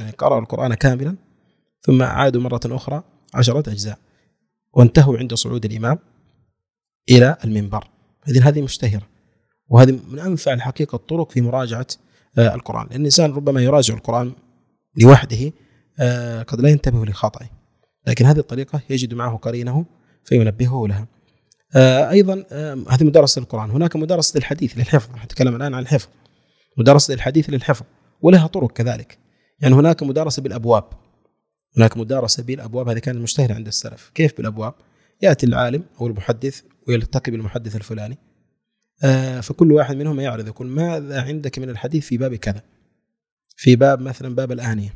يعني قرأوا القرآن كاملا، ثم عادوا مرة أخرى 10 أجزاء، وانتهوا عند صعود الإمام إلى المنبر. هذه مشتهرة، وهذه من أنفع الحقيقة الطرق في مراجعة القرآن. الإنسان ربما يراجع القرآن لوحده قد لا ينتبه لخطئه، لكن هذه الطريقة يجد معه قرينه فينبهه لها. أيضا هذه مدارسة القرآن. هناك مدارسة الحديث للحفظ، نتكلم الآن عن الحفظ، مدارسة الحديث للحفظ، ولها طرق كذلك. يعني هناك مدارسة بالأبواب، هذه كانت مشتهرة عند السلف. كيف بالأبواب؟ يأتي العالم أو المحدث ويلتقي بالمحدث الفلاني، فكل واحد منهم يعرض، يقول ماذا عندك من الحديث في باب كذا، في باب مثلا باب الآنية،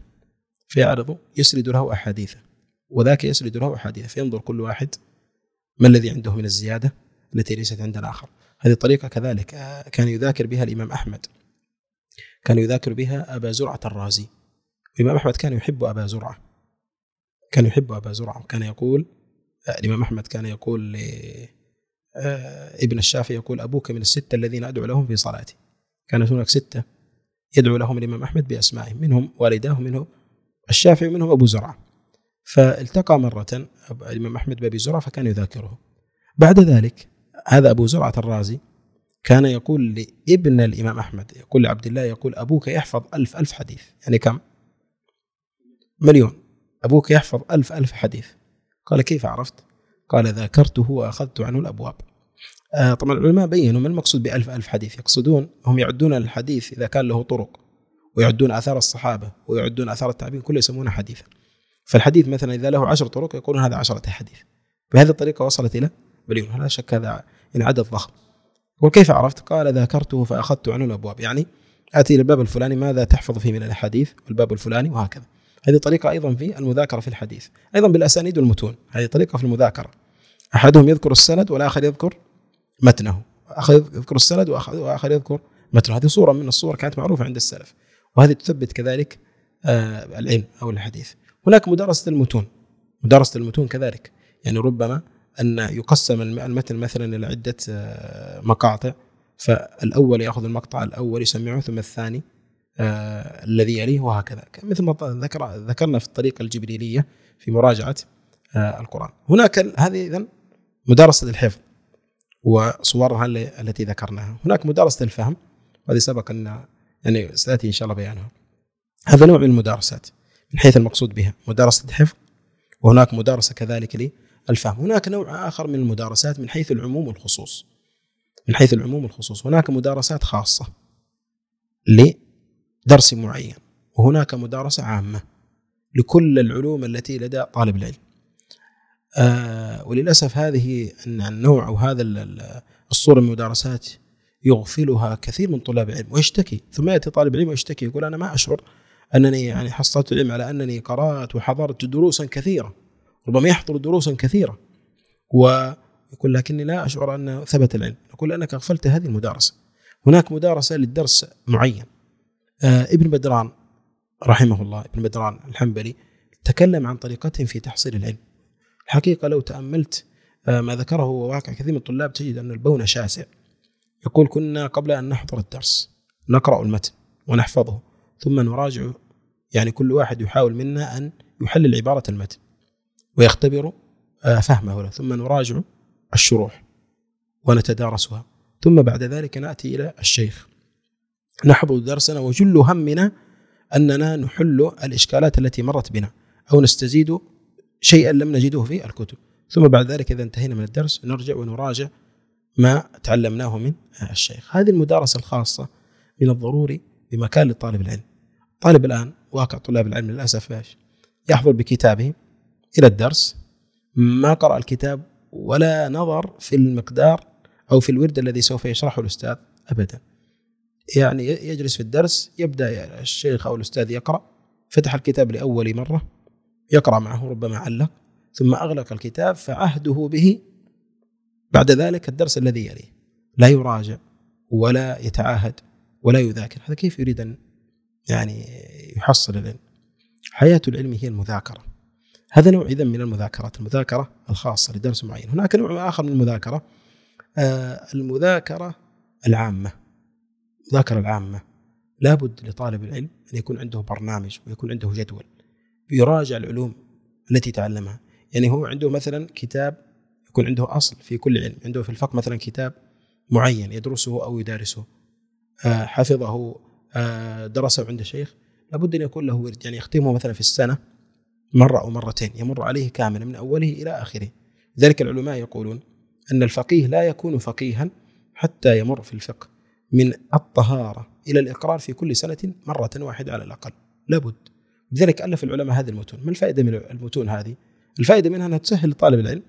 فيعرضه، يسرد له أحاديثه، وذاك يسرد له أحاديثه، فينظر كل واحد ما الذي عنده من الزيادة التي ليست عند الآخر. هذه الطريقة كذلك كان يذاكر بها الإمام أحمد، كان يذاكر بها أبا زرعة الرازي. الإمام أحمد كان يحب أبا زرعة، كان يقول، الإمام أحمد كان يقول ابن الشافعي، يقول أبوك من 6 الذين أدعو لهم في صلاتي. كانت هناك 6 يدعو لهم الإمام أحمد بأسمائهم، منهم والداه، منهم الشافعي، ومنهم أبو زرعة. فالتقى مرة الإمام أحمد بأبي زرعة فكان يذاكره. بعد ذلك هذا أبو زرعة الرازي كان يقول لابن الإمام أحمد، يقول لعبد الله، يقول أبوك يحفظ 1000 حديث، يعني كم؟ 1,000,000. أبوك يحفظ 1000 حديث. قال كيف عرفت؟ قال ذاكرته وأخذت عنه الأبواب. طبعا العلماء بيّنوا ما المقصود ب1000 حديث، يقصدون هم يعدون الحديث إذا كان له طرق، ويعدون آثار الصحابة، ويعدون آثار التابعين، كله يسمونه حديثا. فالحديث مثلا إذا له 10 طرق يقولون هذا 10 حديث. بهذه الطريقة وصلت إلى 1,000,000. لا شك هذا إن عدد ضخم. وكيف عرفت؟ قال ذاكرته فأخذت عنه الأبواب، يعني آتي للباب الفلاني ماذا تحفظ فيه من الحديث، والباب الفلاني، وهكذا. هذه طريقة أيضا في المذاكرة في الحديث، أيضا بالأسانيد والمتون. هذه طريقة في المذاكرة، أحدهم يذكر السند والآخر يذكر متنه، يذكر السند وآخر يذكر متنه. هذه صورة من الصور كانت معروفة عند السلف، وهذه تثبت كذلك العلم أو الحديث. هناك مدرسة المتون، مدرسة المتون كذلك، يعني ربما أن يقسم المتن مثلا إلى عدة مقاطع، فالأول يأخذ المقطع الأول يسمعه، ثم الثاني الذي يليه، وهكذا، مثل ما ذكرنا في الطريقة الجبريلية في مراجعة القرآن. هناك هذه إذن مدرسة الحفظ وصورها التي ذكرناها. هناك مدرسة الفهم، وهذه سبق أن يعني سأتي إن شاء الله بيانها. هذا نوع من المدارسات من حيث المقصود بها، مدرسة الحفظ، وهناك مدارسة كذلك لي الفهم. هناك نوع آخر من المدارسات من حيث العموم والخصوص، من حيث العموم والخصوص. هناك مدارسات خاصة لدرس معين، وهناك مدارسة عامة لكل العلوم التي لدى طالب العلم. وللأسف هذه النوع أو هذا الصورة من المدارسات يغفلها كثير من طلاب العلم ويشتكي، ثم يأتي طالب العلم ويشتكي، يقول أنا ما أشعر أنني يعني حصلت العلم، على أنني قرأت وحضرت دروسا كثيرة، ربما يحضر دروسا كثيرة ويقول لكني لا أشعر أن ثبت العلم. أقول أنك غفلت هذه المدارسة. هناك مدارسة للدرس معين. ابن بدران رحمه الله، ابن بدران الحنبلي، تكلم عن طريقتهم في تحصيل العلم. الحقيقة لو تأملت ما ذكره وواقع كثير من الطلاب تجد أن البون شاسع. يقول كنا قبل أن نحضر الدرس نقرأ المتن ونحفظه، ثم نراجعه، يعني كل واحد يحاول منا أن يحلل عبارة المتن ويختبر فهمه له، ثم نراجع الشروح ونتدارسها، ثم بعد ذلك نأتي إلى الشيخ نحضر درسنا، وجل همنا أننا نحل الإشكالات التي مرت بنا أو نستزيد شيئا لم نجده في الكتب، ثم بعد ذلك إذا انتهينا من الدرس نرجع ونراجع ما تعلمناه من الشيخ. هذه المدارسة الخاصة من الضروري بمكان لطالب العلم. طالب الآن، واقع طلاب العلم للأسف، يحضر بكتابه إلى الدرس، ما قرأ الكتاب ولا نظر في المقدار أو في الورد الذي سوف يشرحه الأستاذ أبدا. يعني يجلس في الدرس، يبدأ الشيخ أو الأستاذ يقرأ، فتح الكتاب لأول مرة يقرأ معه، ربما علق، ثم أغلق الكتاب، فعهده به بعد ذلك الدرس الذي يليه، لا يراجع ولا يتعاهد ولا يذاكر. هذا كيف يريد أن يعني يحصل العلم؟ حياة العلم هي المذاكرة. هذا نوع إذن من المذاكرات، المذاكرة الخاصة لدرس معين. هناك نوع آخر من المذاكرة، المذاكرة العامة. المذاكرة العامة لابد لطالب العلم أن يكون عنده برنامج ويكون عنده جدول يراجع العلوم التي تعلمها. يعني هو عنده مثلا كتاب، يكون عنده أصل في كل علم، عنده في الفقه مثلا كتاب معين يدرسه أو يدارسه، حفظه، درسه عند شيخ، لابد أن يكون له ورد، يعني يختمه مثلا في السنة مرة أو مرتين، يمر عليه كاملا من أوله إلى آخره. لذلك العلماء يقولون أن الفقيه لا يكون فقيها حتى يمر في الفقه من الطهارة إلى الإقرار في كل سنة مرة واحدة على الأقل، لابد. لذلك ألف العلماء هذه المتون. ما الفائدة من المتون هذه؟ الفائدة منها أنها تسهل لطالب العلم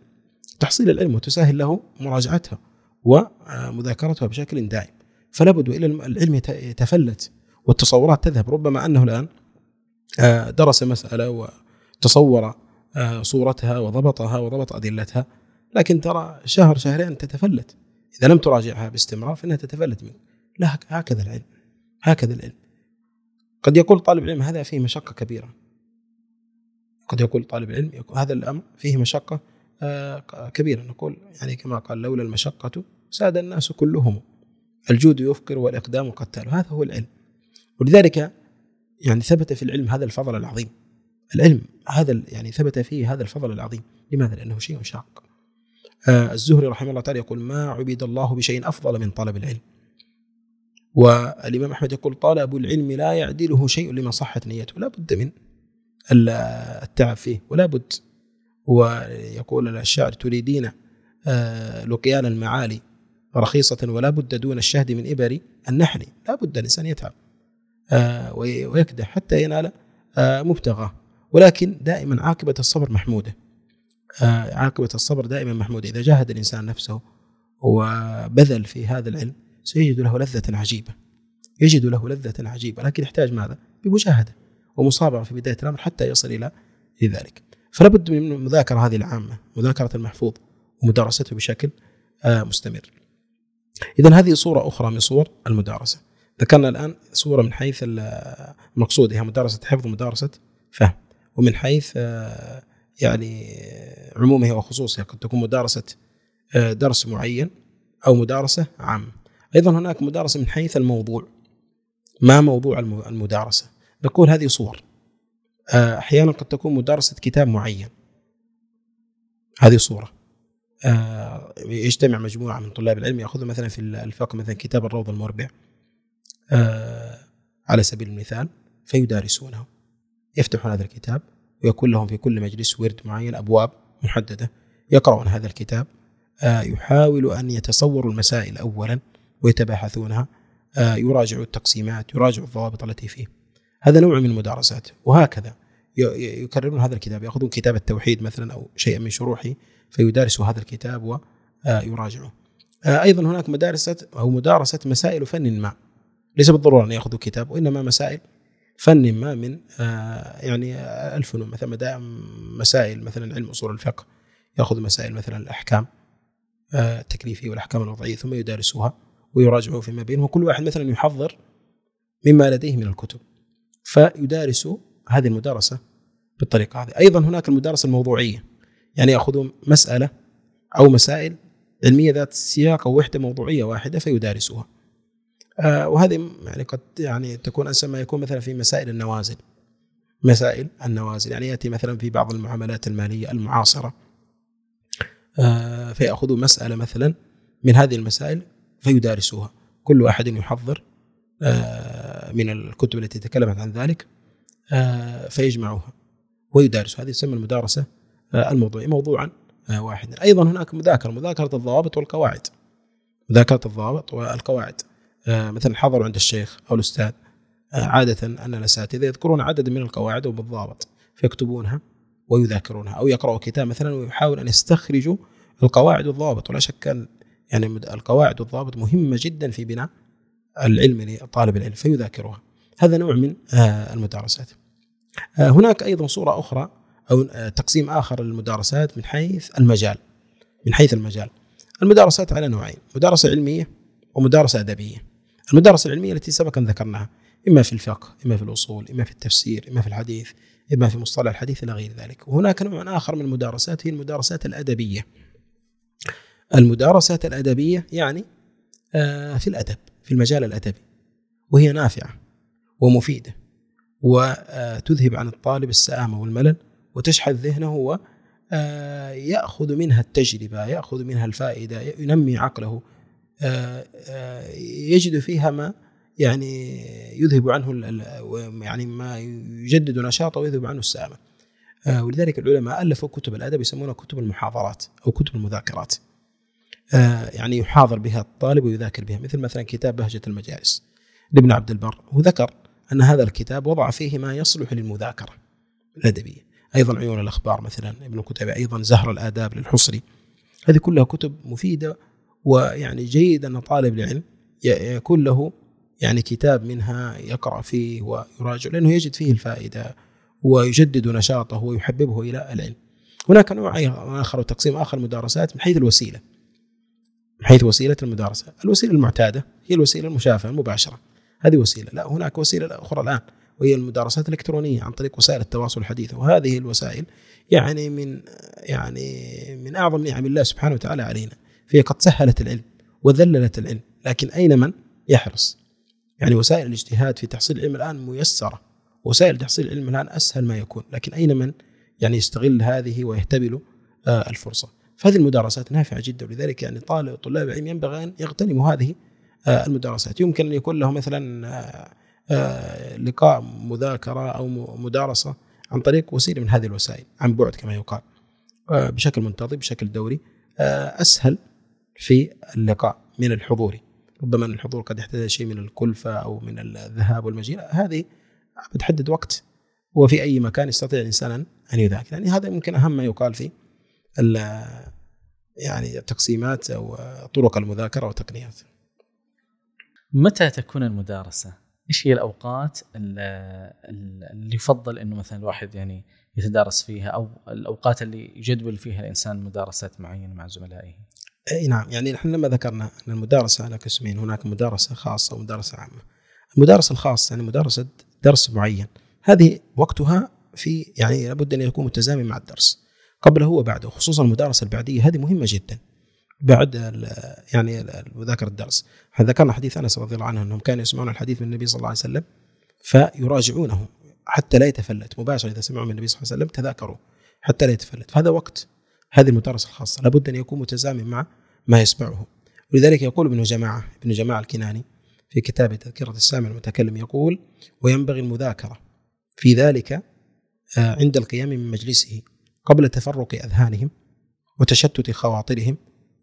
تحصيل العلم، وتسهل له مراجعتها ومذاكرتها بشكل دائم. فلابد، وإلى العلم يتفلت والتصورات تذهب. ربما أنه الآن درس مسألة وتصور صورتها وضبطها وضبط أدلتها، لكن ترى شهر شهرين تتفلت، إذا لم تراجعها باستمرار فإنها تتفلت منك. لا، هكذا العلم، هكذا العلم. قد يقول طالب العلم هذا فيه مشقة كبيرة، قد يقول طالب العلم هذا الأمر فيه مشقة كبيرة. نقول يعني كما قال لولا المشقة ساد الناس كلهم، الجود يفقر والإقدام قتال. هذا هو العلم. ولذلك يعني ثبت في العلم هذا الفضل العظيم. العلم هذا يعني ثبت فيه هذا الفضل العظيم. لماذا؟ لأنه شيء شاق. الزهري رحمه الله تعالى يقول: ما عبد الله بشيء أفضل من طلب العلم. والإمام أحمد يقول: طالب العلم لا يعدله شيء لمن صحت نيته. لا بد من التعب فيه ولا بد. ويقول الشاعر: تريدين لقيان المعالي رخيصة ولا بد دون الشهد من إبري النحل. لا بد الإنسان يتعب ويكدح حتى ينال مبتغاه، ولكن دائما عاقبة الصبر محمودة. عاقبة الصبر دائما محمودة. إذا جاهد الإنسان نفسه وبذل في هذا العلم سيجد له لذة عجيبة، يجد له لذة عجيبة، لكن يحتاج ماذا؟ بمجاهدة ومصابرة في بداية الأمر حتى يصل إلى ذلك. فلا بد من مذاكرة هذه العامة، مذاكرة المحفوظ ومدارسته بشكل مستمر. إذن هذه صورة أخرى من صور المدارسة. ذكرنا الآن صورة من حيث المقصود، هي مدارسة حفظ ومدارسة فهم، ومن حيث يعني عمومها وخصوصها، قد تكون مدارسة درس معين أو مدارسة عام. أيضا هناك مدارسة من حيث الموضوع، ما موضوع المدارسة، نقول هذه صور. أحيانا قد تكون مدارسة كتاب معين، هذه صورة. يجتمع مجموعة من طلاب العلم يأخذوا مثلا في الفقه مثلا كتاب الروض المربع على سبيل المثال، فيدارسونه، يفتحون هذا الكتاب ويكون لهم في كل مجلس ورد معين، أبواب محددة، يقرؤون هذا الكتاب، يحاول أن يتصوروا المسائل أولا ويتباحثونها، يراجعوا التقسيمات، يراجعوا الضوابط التي فيه. هذا نوع من المدارسات. وهكذا يكررون هذا الكتاب، يأخذون كتاب التوحيد مثلا أو شيئا من شروحه فيدارسوا هذا الكتاب ويراجعوا. أيضا هناك مدارسة مسائل فن ما، ليس بالضرورة أن يأخذوا كتاب، وإنما مسائل فن ما من يعني الفنون، مثلا مسائل مثلا علم أصول الفقه، يأخذ مسائل مثلا الأحكام التكليفية والأحكام الوضعية ثم يدارسوها ويراجعوا فيما بينهم، وكل واحد مثلا يحضر مما لديه من الكتب فيدارس هذه المدارسة بالطريقة هذه. أيضا هناك المدارسة الموضوعية، يعني يأخذوا مسألة أو مسائل علمية ذات سياق أو وحدة موضوعية واحدة فيدارسوها. وهذه يعني قد يعني تكون أنسب ما يكون مثلا في مسائل النوازل، يعني يأتي مثلا في بعض المعاملات المالية المعاصرة فيأخذوا مسألة مثلا من هذه المسائل فيدارسوها، كل واحد يحضر من الكتب التي تكلمت عن ذلك فيجمعوها ويدارسوا. هذه تسمى المدارسة الموضوعية، موضوعا واحدا. أيضا هناك مذاكرة الضوابط والقواعد، مثلا حضروا عند الشيخ أو الأستاذ، عادة أن الأساتذة يذكرون عدد من القواعد وبالضابط فيكتبونها ويذاكرونها، أو يقرأوا كتاب مثلا ويحاول أن يستخرجوا القواعد والضابط. ولا شك أن يعني القواعد والضابط مهمة جدا في بناء العلم لطالب العلم فيذاكروها. هذا نوع من المدارسات. هناك أيضا صورة أخرى أو تقسيم آخر للمدارسات من حيث المجال. المدارسات على نوعين: مدارسة علمية ومدارسة أدبية. المدارسة العلمية التي سبقا ذكرناها، إما في الفقه، إما في الأصول، إما في التفسير، إما في الحديث، إما في مصطلح الحديث إلى غير ذلك. وهناك نوع آخر من المدارسات هي المدارسات الأدبية. المدارسات الأدبية يعني في الأدب، في المجال الأدبي، وهي نافعة ومفيدة وتذهب عن الطالب السآمة والملل وتشحذ ذهنه ويأخذ منها التجربة، يأخذ منها الفائدة، ينمي عقله، يجد فيها ما يعني يذهب عنه، يعني ما يجدد نشاطه ويذهب عنه السامة. ولذلك العلماء ألفوا كتب الأدب يسمونها كتب المحاضرات أو كتب المذاكرات، يعني يحاضر بها الطالب ويذاكر بها، مثل مثلا كتاب بهجة المجالس لابن عبدالبر، وذكر أن هذا الكتاب وضع فيه ما يصلح للمذاكرة الأدبية. أيضا عيون الأخبار مثلا ابن كتابة، أيضا زهر الآداب للحصري، هذه كلها كتب مفيدة. ويعني جيد أن طالب العلم يكون له يعني كتاب منها يقرأ فيه ويراجع، لأنه يجد فيه الفائدة ويجدد نشاطه ويحببه إلى العلم. هناك نوع آخر وتقسيم آخر مدارسات من حيث الوسيلة، من حيث وسيلة المدارسة. الوسيلة المعتادة هي الوسيلة المشافهة المباشرة، هذه وسيلة. لا، هناك وسيلة أخرى الآن وهي المدارسات الإلكترونية عن طريق وسائل التواصل الحديثة، وهذه الوسائل يعني من أعظم نعم الله سبحانه وتعالى علينا، فهي قد سهلت العلم وذللت العلم، لكن أين من يحرص؟ يعني وسائل الاجتهاد في تحصيل العلم الآن ميسرة، وسائل تحصيل العلم الآن أسهل ما يكون، لكن أين من يعني يستغل هذه ويهتبل الفرصة؟ فهذه المدارسات نافعة جدا، ولذلك يعني طلاب العلم ينبغي أن يغتنموا هذه المدارسات. يمكن أن يكون له مثلا لقاء مذاكرة أو مدارسة عن طريق وسيلة من هذه الوسائل عن بعد كما يقال، بشكل منتظم بشكل دوري، أسهل في اللقاء من الحضوري. ربما الحضور قد يحتاج شيء من الكلفة أو من الذهاب والمجيء، هذه بتحدد وقت وفي أي مكان يستطيع الإنسان أن يذاكر. يعني هذا يمكن أهم ما يقال في يعني التقسيمات أو طرق المذاكرة وتقنيات. متى تكون المدارسة؟ إيش هي الأوقات اللي يفضل إنه مثلا الواحد يعني يتدارس فيها، أو الأوقات اللي يجدول فيها الإنسان مدارسات معينة مع زملائه؟ أي نعم، يعني نحن لما ذكرنا أن المدارسة على قسمين، هناك مدارسة خاصة ومدارسة عامة. المدارسة الخاصة يعني مدارسة درس معين، هذه وقتها في يعني لابد أن يكون متزامن مع الدرس قبله وبعده، خصوصا المدارسة البعدية هذه مهمة جدا بعد يعني مذاكرة الدرس. ذكرنا حديث أنس رضي الله عنه أنهم كانوا يسمعون الحديث من النبي صلى الله عليه وسلم فيراجعونه حتى لا يتفلت، مباشرة إذا سمعوا من النبي صلى الله عليه وسلم تذاكروا حتى لا يتفلت. فهذا وقت هذه المدارسة الخاصة لابد أن يكون متزامن مع ما يسمعه. ولذلك يقول ابن جماعة الكناني في كتابه تذكرة السامع المتكلم، يقول: وينبغي المذاكرة في ذلك عند القيام من مجلسه قبل تفرق أذهانهم وتشتت خواطرهم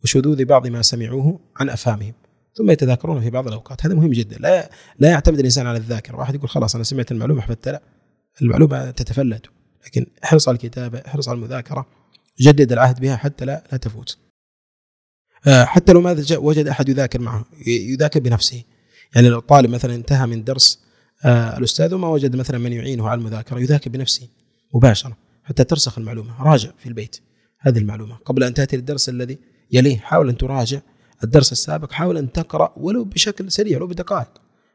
وشذوذ بعض ما سمعوه عن أفهامهم، ثم يتذاكرون في بعض الأوقات. هذا مهم جدا، لا يعتمد الإنسان على الذاكرة. واحد يقول خلاص أنا سمعت المعلومة حفظتها، لا، المعلومة تتفلت. لكن احرص على الكتابة، احرص على المذاكرة، جدد العهد بها حتى لا تفوت. حتى لو ما وجد أحد يذاكر معه، يذاكر بنفسه. يعني لو الطالب مثلا انتهى من درس الأستاذ وما وجد مثلا من يعينه على المذاكرة، يذاكر بنفسه مباشرة حتى ترسخ المعلومة. راجع في البيت هذه المعلومة قبل أن تأتي الدرس الذي يليه، حاول أن تراجع الدرس السابق، حاول أن تقرأ ولو بشكل سريع، لو بدقائق،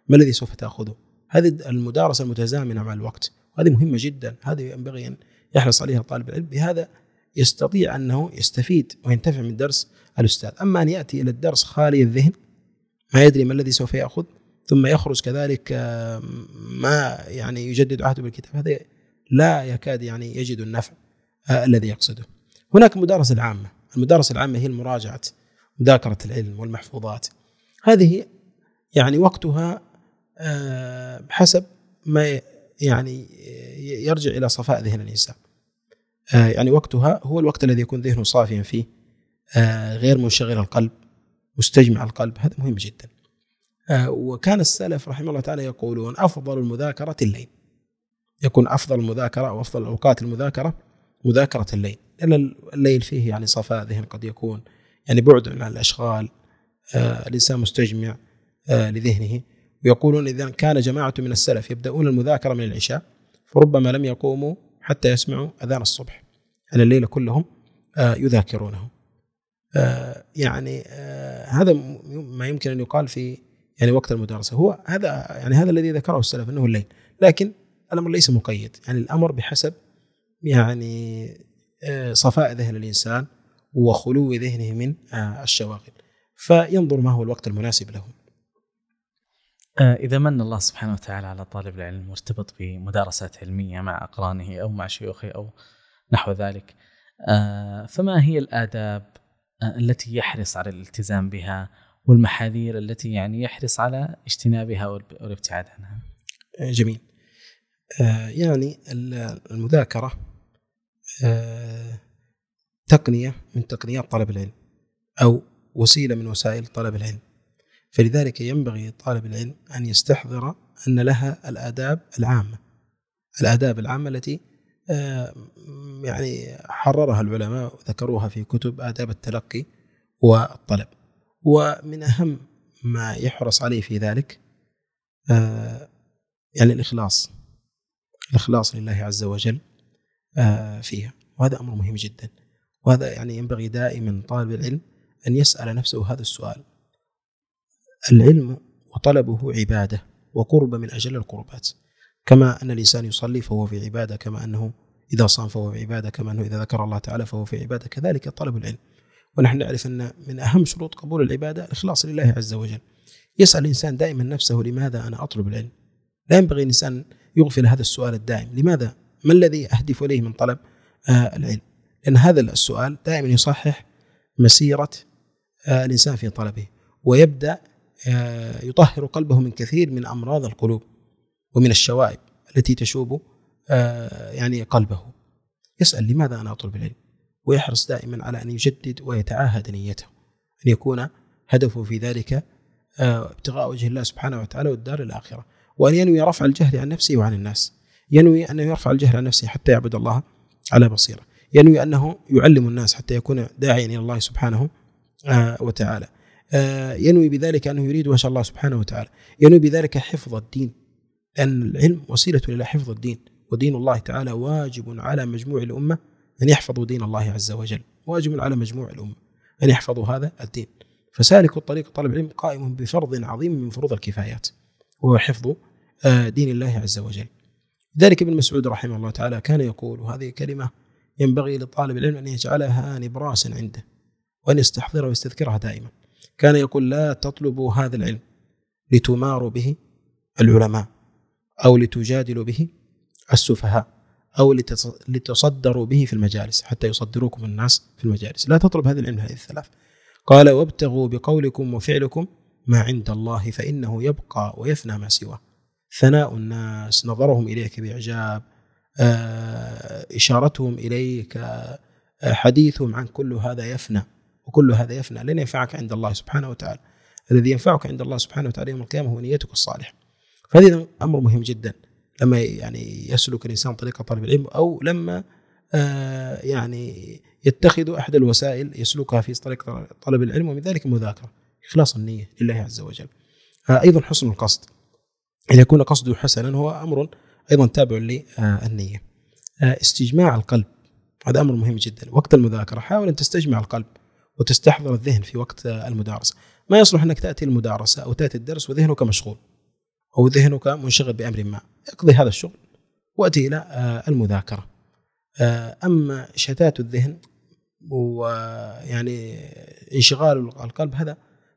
ما الذي سوف تأخذه. هذه المدارسة المتزامنة مع الوقت هذه مهمة جدا، هذه ينبغي أن يحرص عليها طالب العلم، بهذا يستطيع أنه يستفيد وينتفع من درس الأستاذ. أما أن يأتي إلى الدرس خالي الذهن، ما يدري ما الذي سوف يأخذ، ثم يخرج كذلك ما يعني يجدد عهده بالكتاب، هذا لا يكاد يعني يجد النفع الذي يقصده. هناك مدارسة العامة. المدارسة العامة هي المراجعة، مذاكرة العلم والمحفوظات، هذه يعني وقتها بحسب ما يعني يرجع إلى صفاء ذهن الإنسان. يعني وقتها هو الوقت الذي يكون ذهنه صافيا فيه، غير منشغل القلب، مستجمع القلب، هذا مهم جدا. وكان السلف رحمه الله تعالى يقولون: أفضل المذاكرة الليل. يكون أفضل المذاكرة أو أفضل أوقات المذاكرة مذاكرة الليل، لأن الليل فيه يعني صفاء ذهن، قد يكون يعني بعد عن الأشغال، الإنسان مستجمع لذهنه. ويقولون: إذا كان جماعة من السلف يبدأون المذاكرة من العشاء فربما لم يقوموا حتى يسمعوا أذان الصبح، على الليل كلهم يذاكرونه. يعني هذا ما يمكن أن يقال في يعني وقت المدارسة، هو هذا يعني هذا الذي ذكره السلف أنه الليل، لكن الأمر ليس مقيد، يعني الأمر بحسب يعني صفاء ذهن الإنسان وخلو ذهنه من الشواغل، فينظر ما هو الوقت المناسب له. إذا من الله سبحانه وتعالى على طالب العلم مرتبط بمدارسات علمية مع أقرانه أو مع شيوخه أو نحو ذلك، فما هي الآداب التي يحرص على الالتزام بها والمحاذير التي يعني يحرص على اجتنابها والابتعاد عنها؟ جميل. يعني المذاكرة تقنية من تقنيات طلب العلم أو وسيلة من وسائل طلب العلم، فلذلك ينبغي طالب العلم أن يستحضر أن لها الآداب العامة، الآداب العامة التي يعني حررها العلماء وذكروها في كتب آداب التلقي والطلب. ومن أهم ما يحرص عليه في ذلك يعني الإخلاص لله عز وجل فيها، وهذا أمر مهم جدا. وهذا يعني ينبغي دائما طالب العلم أن يسأل نفسه هذا السؤال: العلم وطلبه عبادة وقرب من أجل القربات، كما أن الإنسان يصلي فهو في عبادة، كما أنه إذا صام فهو في عبادة، كما أنه إذا ذكر الله تعالى فهو في عبادة، كذلك طلب العلم. ونحن نعرف أن من أهم شروط قبول العبادة الإخلاص لله عز وجل. يسأل الإنسان دائما نفسه: لماذا أنا أطلب العلم؟ لا ينبغي الإنسان يغفل هذا السؤال الدائم: لماذا؟ ما الذي أهدف إليه من طلب العلم؟ لأن هذا السؤال دائما يصحح مسيرة الإنسان في طلبه، ويبدأ يطهر قلبه من كثير من أمراض القلوب ومن الشوائب التي تشوب يعني قلبه. يسأل لماذا أنا أطلب العلم، ويحرص دائما على أن يجدد ويتعاهد نيته أن يكون هدفه في ذلك ابتغاء وجه الله سبحانه وتعالى والدار الآخرة، وأن ينوي رفع الجهل عن نفسه وعن الناس، ينوي أنه يرفع الجهل عن نفسه حتى يعبد الله على بصيرة، ينوي أنه يعلم الناس حتى يكون داعيا إلى الله سبحانه وتعالى، ينوي بذلك أنه يريد وجه الله سبحانه وتعالى، ينوي بذلك حفظ الدين، أن العلم وسيلة إلى حفظ الدين، ودين الله تعالى واجب على مجموع الأمة أن يحفظوا دين الله عز وجل، واجب على مجموع الأمة أن يحفظوا هذا الدين. فسالك الطريق طلب العلم قائم بفرض عظيم من فروض الكفايات، وهو حفظ دين الله عز وجل. ذلك ابن مسعود رحمه الله تعالى كان يقول، وهذه كلمة ينبغي لطالب العلم أن يجعلها نبراسا عنده وأن يستحضرها ويستذكرها دائما، كان يقول: لا تطلبوا هذا العلم لتماروا به العلماء، أو لتجادلوا به السفهاء، أو لتصدروا به في المجالس حتى يصدروكم الناس في المجالس، لا تطلب هذا العلم هذه الثلاث. قال: وابتغوا بقولكم وفعلكم ما عند الله فإنه يبقى ويفنى ما سواه. ثناء الناس، نظرهم إليك بإعجاب، إشارتهم إليك، حديثهم عن كل هذا يفنى، وكل هذا يفنى لن ينفعك عند الله سبحانه وتعالى. الذي ينفعك عند الله سبحانه وتعالى يوم القيامة هو نيتك الصالحة. فهذا أمر مهم جدا لما يعني يسلك الإنسان طريقة طلب العلم، أو لما يعني يتخذ أحد الوسائل يسلكها في طريقة طلب العلم، ومن ذلك المذاكرة، إخلاص النية لله عز وجل. أيضا حسن القصد، إن يكون قصده حسنا هو أمر أيضا تابع للنية. استجماع القلب، هذا أمر مهم جدا. وقت المذاكرة حاول أن تستجمع القلب وتستحضر الذهن في وقت المدارسة. ما يصلح أنك تأتي المدارسة أو تأتي الدرس وذهنك مشغول أو ذهنك منشغل بأمر ما، اقضي هذا الشغل وأتي إلى المذاكرة. أما شتات الذهن ويعني انشغال القلب، هذا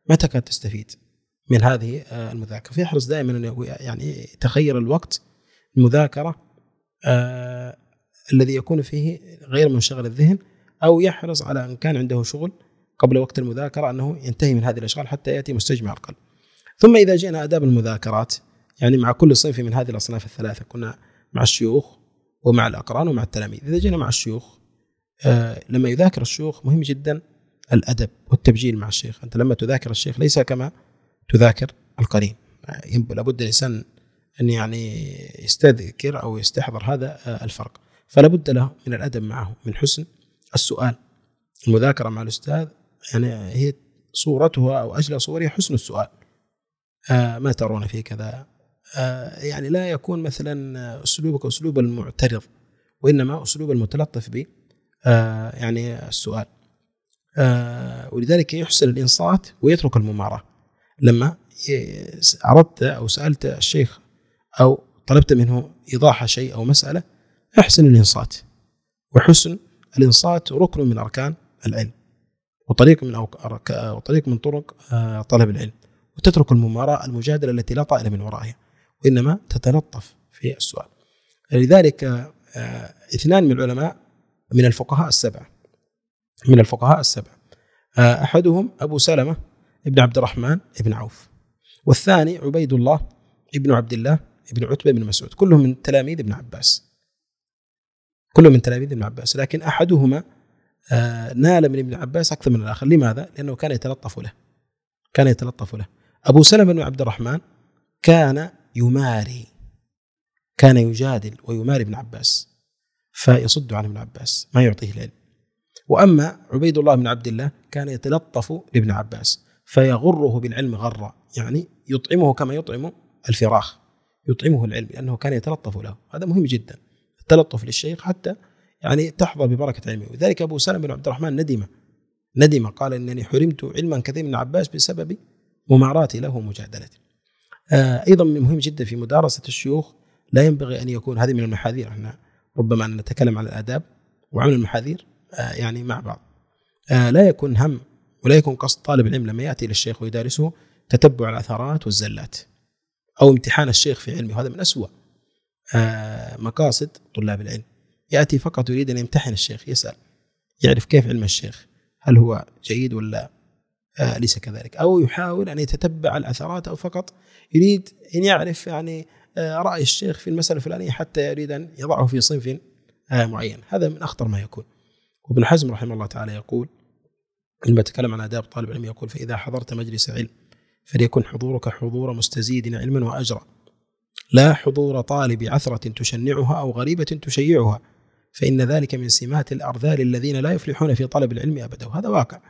ما تكاد تستفيد من هذه المذاكرة. فيحرص دائما أن يعني تخير الوقت المذاكرة الذي يكون فيه غير منشغل الذهن، أو يحرص على أن كان عنده شغل قبل وقت المذاكرة أنه ينتهي من هذه الأشغال حتى يأتي مستجمع القلب. ثم إذا جئنا آداب المذاكرات، يعني مع كل صنف من هذه الأصناف الثلاثة، كنا مع الشيوخ ومع الأقران ومع التلاميذ. إذا جئنا مع الشيوخ، لما يذاكر الشيوخ مهم جدا الأدب والتبجيل مع الشيخ. أنت لما تذاكر الشيخ ليس كما تذاكر القرين، لابد الإنسان أن يعني يستذكر أو يستحضر هذا الفرق. فلابد له من الأدب معه، من حسن السؤال. المذاكرة مع الأستاذ يعني هي صورتها أو أجل صورها حسن السؤال. ما ترون في كذا، يعني لا يكون مثلا أسلوبك أسلوب المعترض، وإنما أسلوب المتلطف ب يعني السؤال. ولذلك يحسن الإنصات ويترك الممارة. لما عرضت أو سألت الشيخ أو طلبت منه إيضاح شيء أو مسألة، أحسن الإنصات. وحسن الإنصات ركن من أركان العلم، وطريق من طرق طلب العلم. وتترك الممارة، المجادلة التي لا طائل من ورائها، وإنما تتلطف في السؤال. لذلك اثنان من العلماء من الفقهاء السبعة، أحدهم أبو سلمة ابن عبد الرحمن ابن عوف، والثاني عبيد الله ابن عبد الله ابن عتبة بن مسعود، كلهم من تلاميذ ابن عباس، لكن أحدهما نال من ابن عباس أكثر من الآخر. لماذا؟ لأنه كان يتلطف له، أبو سلمة بن عبد الرحمن كان يماري، كان يجادل ويماري ابن عباس، فيصد عن ابن عباس، ما يعطيه العلم. وأما عبيد الله بن عبد الله كان يتلطف لابن عباس، فيغره بالعلم غرة، يعني يطعمه كما يطعم الفراخ، يطعمه العلم، لأنه كان يتلطف له. هذا مهم جدا، التلطف للشيخ حتى يعني تحظى ببركة علمه. وذلك أبو سلمة بن عبد الرحمن ندم، قال: إنني حرمت علما كثير من عباس بسبب مماراتي له ومجادلتي. أيضا مهم جدا في مدارسة الشيوخ، لا ينبغي أن يكون هذه من المحاذير. احنا ربما نتكلم عن الآداب وعن المحاذير يعني مع بعض. لا يكون هم ولا يكون قصد طالب العلم لما يأتي للشيخ ويدارسه تتبع الأثرات والزلات، أو امتحان الشيخ في علمه. هذا من أسوأ مقاصد طلاب العلم. يأتي فقط يريد أن يمتحن الشيخ، يسأل يعرف كيف علم الشيخ، هل هو جيد ولا ليس كذلك، أو يحاول أن يتتبع الأثرات، أو فقط يريد أن يعرف يعني رأي الشيخ في المسألة الفلانية حتى يريد أن يضعه في صنف معين. هذا من أخطر ما يكون. وابن حزم رحمه الله تعالى يقول لما تكلم عن آداب طالب العلم يقول: فإذا حضرت مجلس علم فليكن حضورك حضور مستزيد علما وأجرا، لا حضور طالب عثرة تشنعها أو غريبة تشيعها، فإن ذلك من سمات الأرذال الذين لا يفلحون في طلب العلم أبدا. وهذا واقع.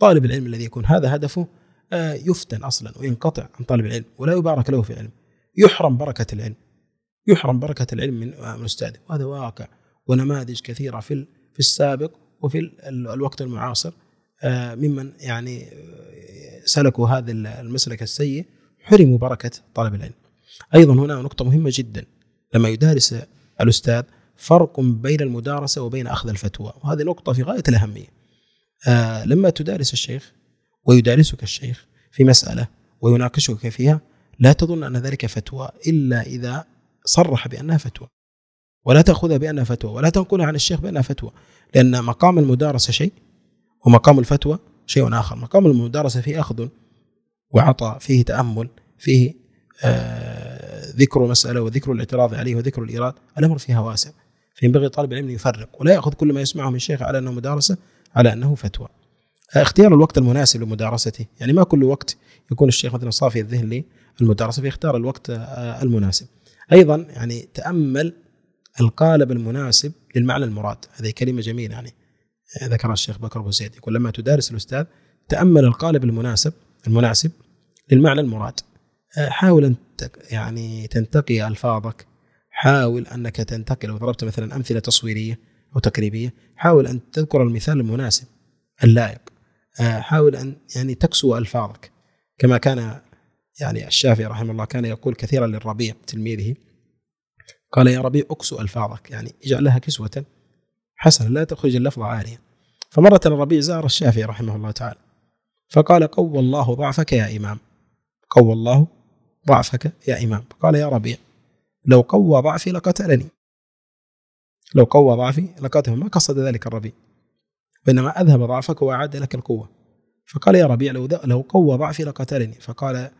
طالب العلم الذي يكون هذا هدفه يفتن أصلا وينقطع عن طالب العلم ولا يبارك له في العلم، يحرم بركة العلم، يحرم بركة العلم من أستاذه. وهذا واقع ونماذج كثيرة في السابق وفي الوقت المعاصر ممن يعني سلكوا هذا المسلك السيء حرموا بركة طالب العلم. أيضا هنا نقطة مهمة جدا، لما يدارس الأستاذ فرق بين المدارسة وبين أخذ الفتوى، وهذه نقطة في غاية الأهمية. لما تدارس الشيخ ويدارسك الشيخ في مسألة ويناقشك فيها، لا تظن أن ذلك فتوى إلا إذا صرح بأنها فتوى، ولا تأخذها بأنها فتوى، ولا تنقلها عن الشيخ بأنها فتوى، لأن مقام المدارسة شيء ومقام الفتوى شيء آخر. مقام المدارسة فيه أخذ وعطاء، فيه تأمل، فيه ذكر مسألة وذكر الاعتراض عليه وذكر الإيراد، الأمر فيها واسع. فينبغي طالب العلم يفرق ولا يأخذ كل ما يسمعه من الشيخ على أنه مدارسة على أنه فتوى. اختيار الوقت المناسب لمدارسته، يعني ما كل وقت يكون الشيخ مثلا صافي الذهن للمدارسة، فيختار الوقت المناسب. أيضا يعني تأمل القالب المناسب للمعنى المراد. هذه كلمة جميلة يعني ذكرها الشيخ بكر بن زيد، يقول: لما تدارس الأستاذ تأمل القالب المناسب للمعنى المراد. حاول أن يعني تنتقي ألفاظك، حاول أنك تنتقي، لو ضربت مثلا أمثلة تصويرية أو تقريبية حاول أن تذكر المثال المناسب اللائق، حاول أن يعني تكسو ألفاظك، كما كان يعني الشافعي رحمه الله كان يقول كثيرا للربيع تلميذه، قال: يا ربيع أكسو ألفاظك، يعني اجعلها كسوة حسنا لا تخرج اللفظ عاريا. فمرة الربيع زار الشافعي رحمه الله تعالى فقال: قوى الله ضعفك يا إمام، قوى الله ضعفك يا إمام. فقال: يا ربيع لو قوى ضعفي لقتلني، لو قوى ضعفي لقتله. ما قصد ذلك الربيع، وإنما أذهب ضعفك وأعاد لك القوة. فقال: يا ربيع لو قوى ضعفي لقتلني. فقال: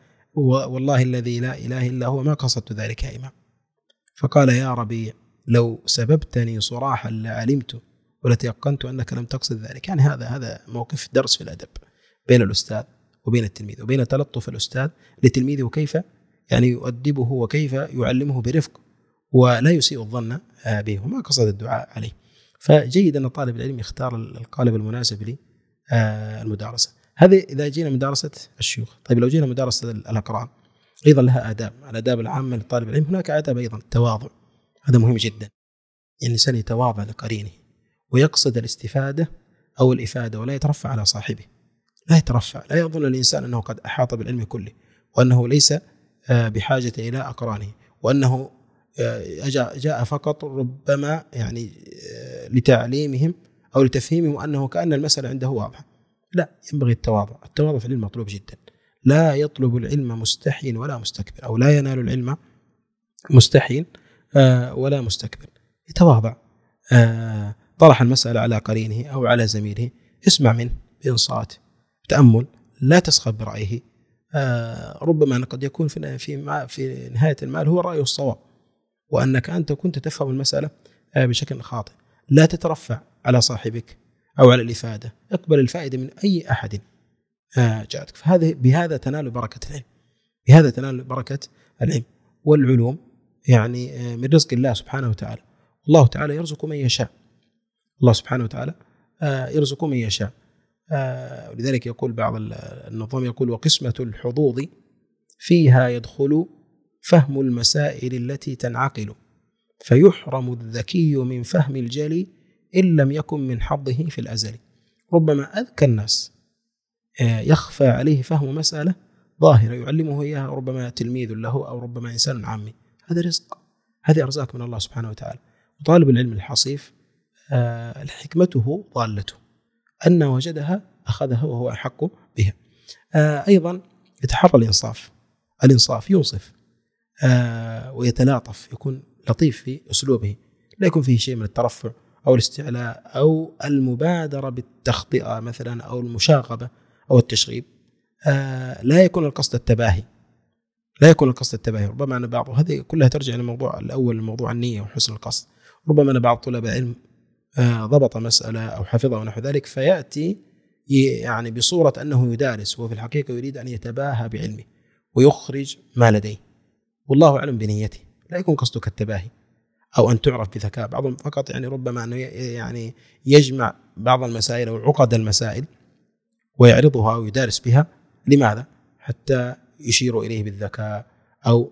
والله الذي لا إله إلا هو ما قصدت ذلك يا إمام. فقال: يا ربيع لو سببتني صراحا لعلمت ولتيقنت أنك لم تقصد ذلك. يعني هذا موقف درس في الأدب بين الأستاذ وبين التلميذ، وبين تلطف الأستاذ لتلميذه وكيف يعني يؤدبه وكيف يعلمه برفق ولا يسيء الظن به، وما قصد الدعاء عليه. فجيد أن طالب العلم يختار القالب المناسب للمدارسة. هذا إذا جينا مدارسة الشيوخ. طيب لو جينا مدارسة الأقران أيضا لها آداب. الآداب العامة لطالب العلم هناك آداب أيضا. التواضع، هذا مهم جدا، الإنسان يتواضع لقرينه ويقصد الاستفادة أو الإفادة ولا يترفع على صاحبه، لا يترفع، لا يظن الإنسان أنه قد أحاط بالعلم كله وأنه ليس بحاجة إلى أقرانه، وأنه جاء فقط ربما يعني لتعليمهم أو لتفهيمهم، وأنه كأن المسألة عنده واضحة. لا، ينبغي التواضع. التواضع في العلم مطلوب جدا. لا يطلب العلم مستحي ولا مستكبر، أو لا ينال العلم مستحي ولا مستكبر. يتواضع، طرح المسألة على قرينه أو على زميله، اسمع منه بإنصات تأمل، لا تسخب برأيه. ربما قد يكون في نهاية المال هو الرأي الصواب، وأنك أنت كنت تفهم المسألة بشكل خاطئ. لا تترفع على صاحبك أو على الإفادة، اقبل الفائدة من أي أحد جاءتك. فهذا بهذا تنال بركة العلم، بهذا تنال بركة العلم. والعلوم يعني من رزق الله سبحانه وتعالى. الله تعالى يرزق من يشاء، الله سبحانه وتعالى يرزق من يشاء. ولذلك يقول بعض النظام يقول: وقسمة الحظوظ فيها يدخل فهم المسائل التي تنعقل، فيحرم الذكي من فهم الجلي إن لم يكن من حظه في الأزل. ربما أذكى الناس يخفى عليه فهم مسألة ظاهرة يعلمه إياها ربما تلميذ له أو ربما إنسان عامي. هذا رزق، هذه أرزاق من الله سبحانه وتعالى. وطالب العلم الحصيف حكمته ضالته، أن وجدها أخذها وهو أحق بها. أيضا يتحرى الإنصاف، ينصف ويتلاطف، يكون لطيف في أسلوبه، لا يكون فيه شيء من الترفع أو الاستعلاء أو المبادرة بالتخطئة مثلا أو المشاغبة أو التشغيب، لا يكون القصد التباهي، لا يكون القصد التباهي. ربما أن بعض هذه كلها ترجع للموضوع الأول، الموضوع النية وحسن القصد. ربما أن بعض طلاب العلم ضبط مسألة أو حفظها ونحو ذلك، فيأتي يعني بصورة أنه يدارس، وفي الحقيقة يريد أن يتباهى بعلمه ويخرج ما لديه، والله أعلم بنيته. لا يكون قصدك التباهي أو أن تعرف بذكاء. بعضهم فقط يعني ربما أنه يعني يجمع بعض المسائل أو عقد المسائل ويعرضها ويدارس بها. لماذا؟ حتى يشير إليه بالذكاء أو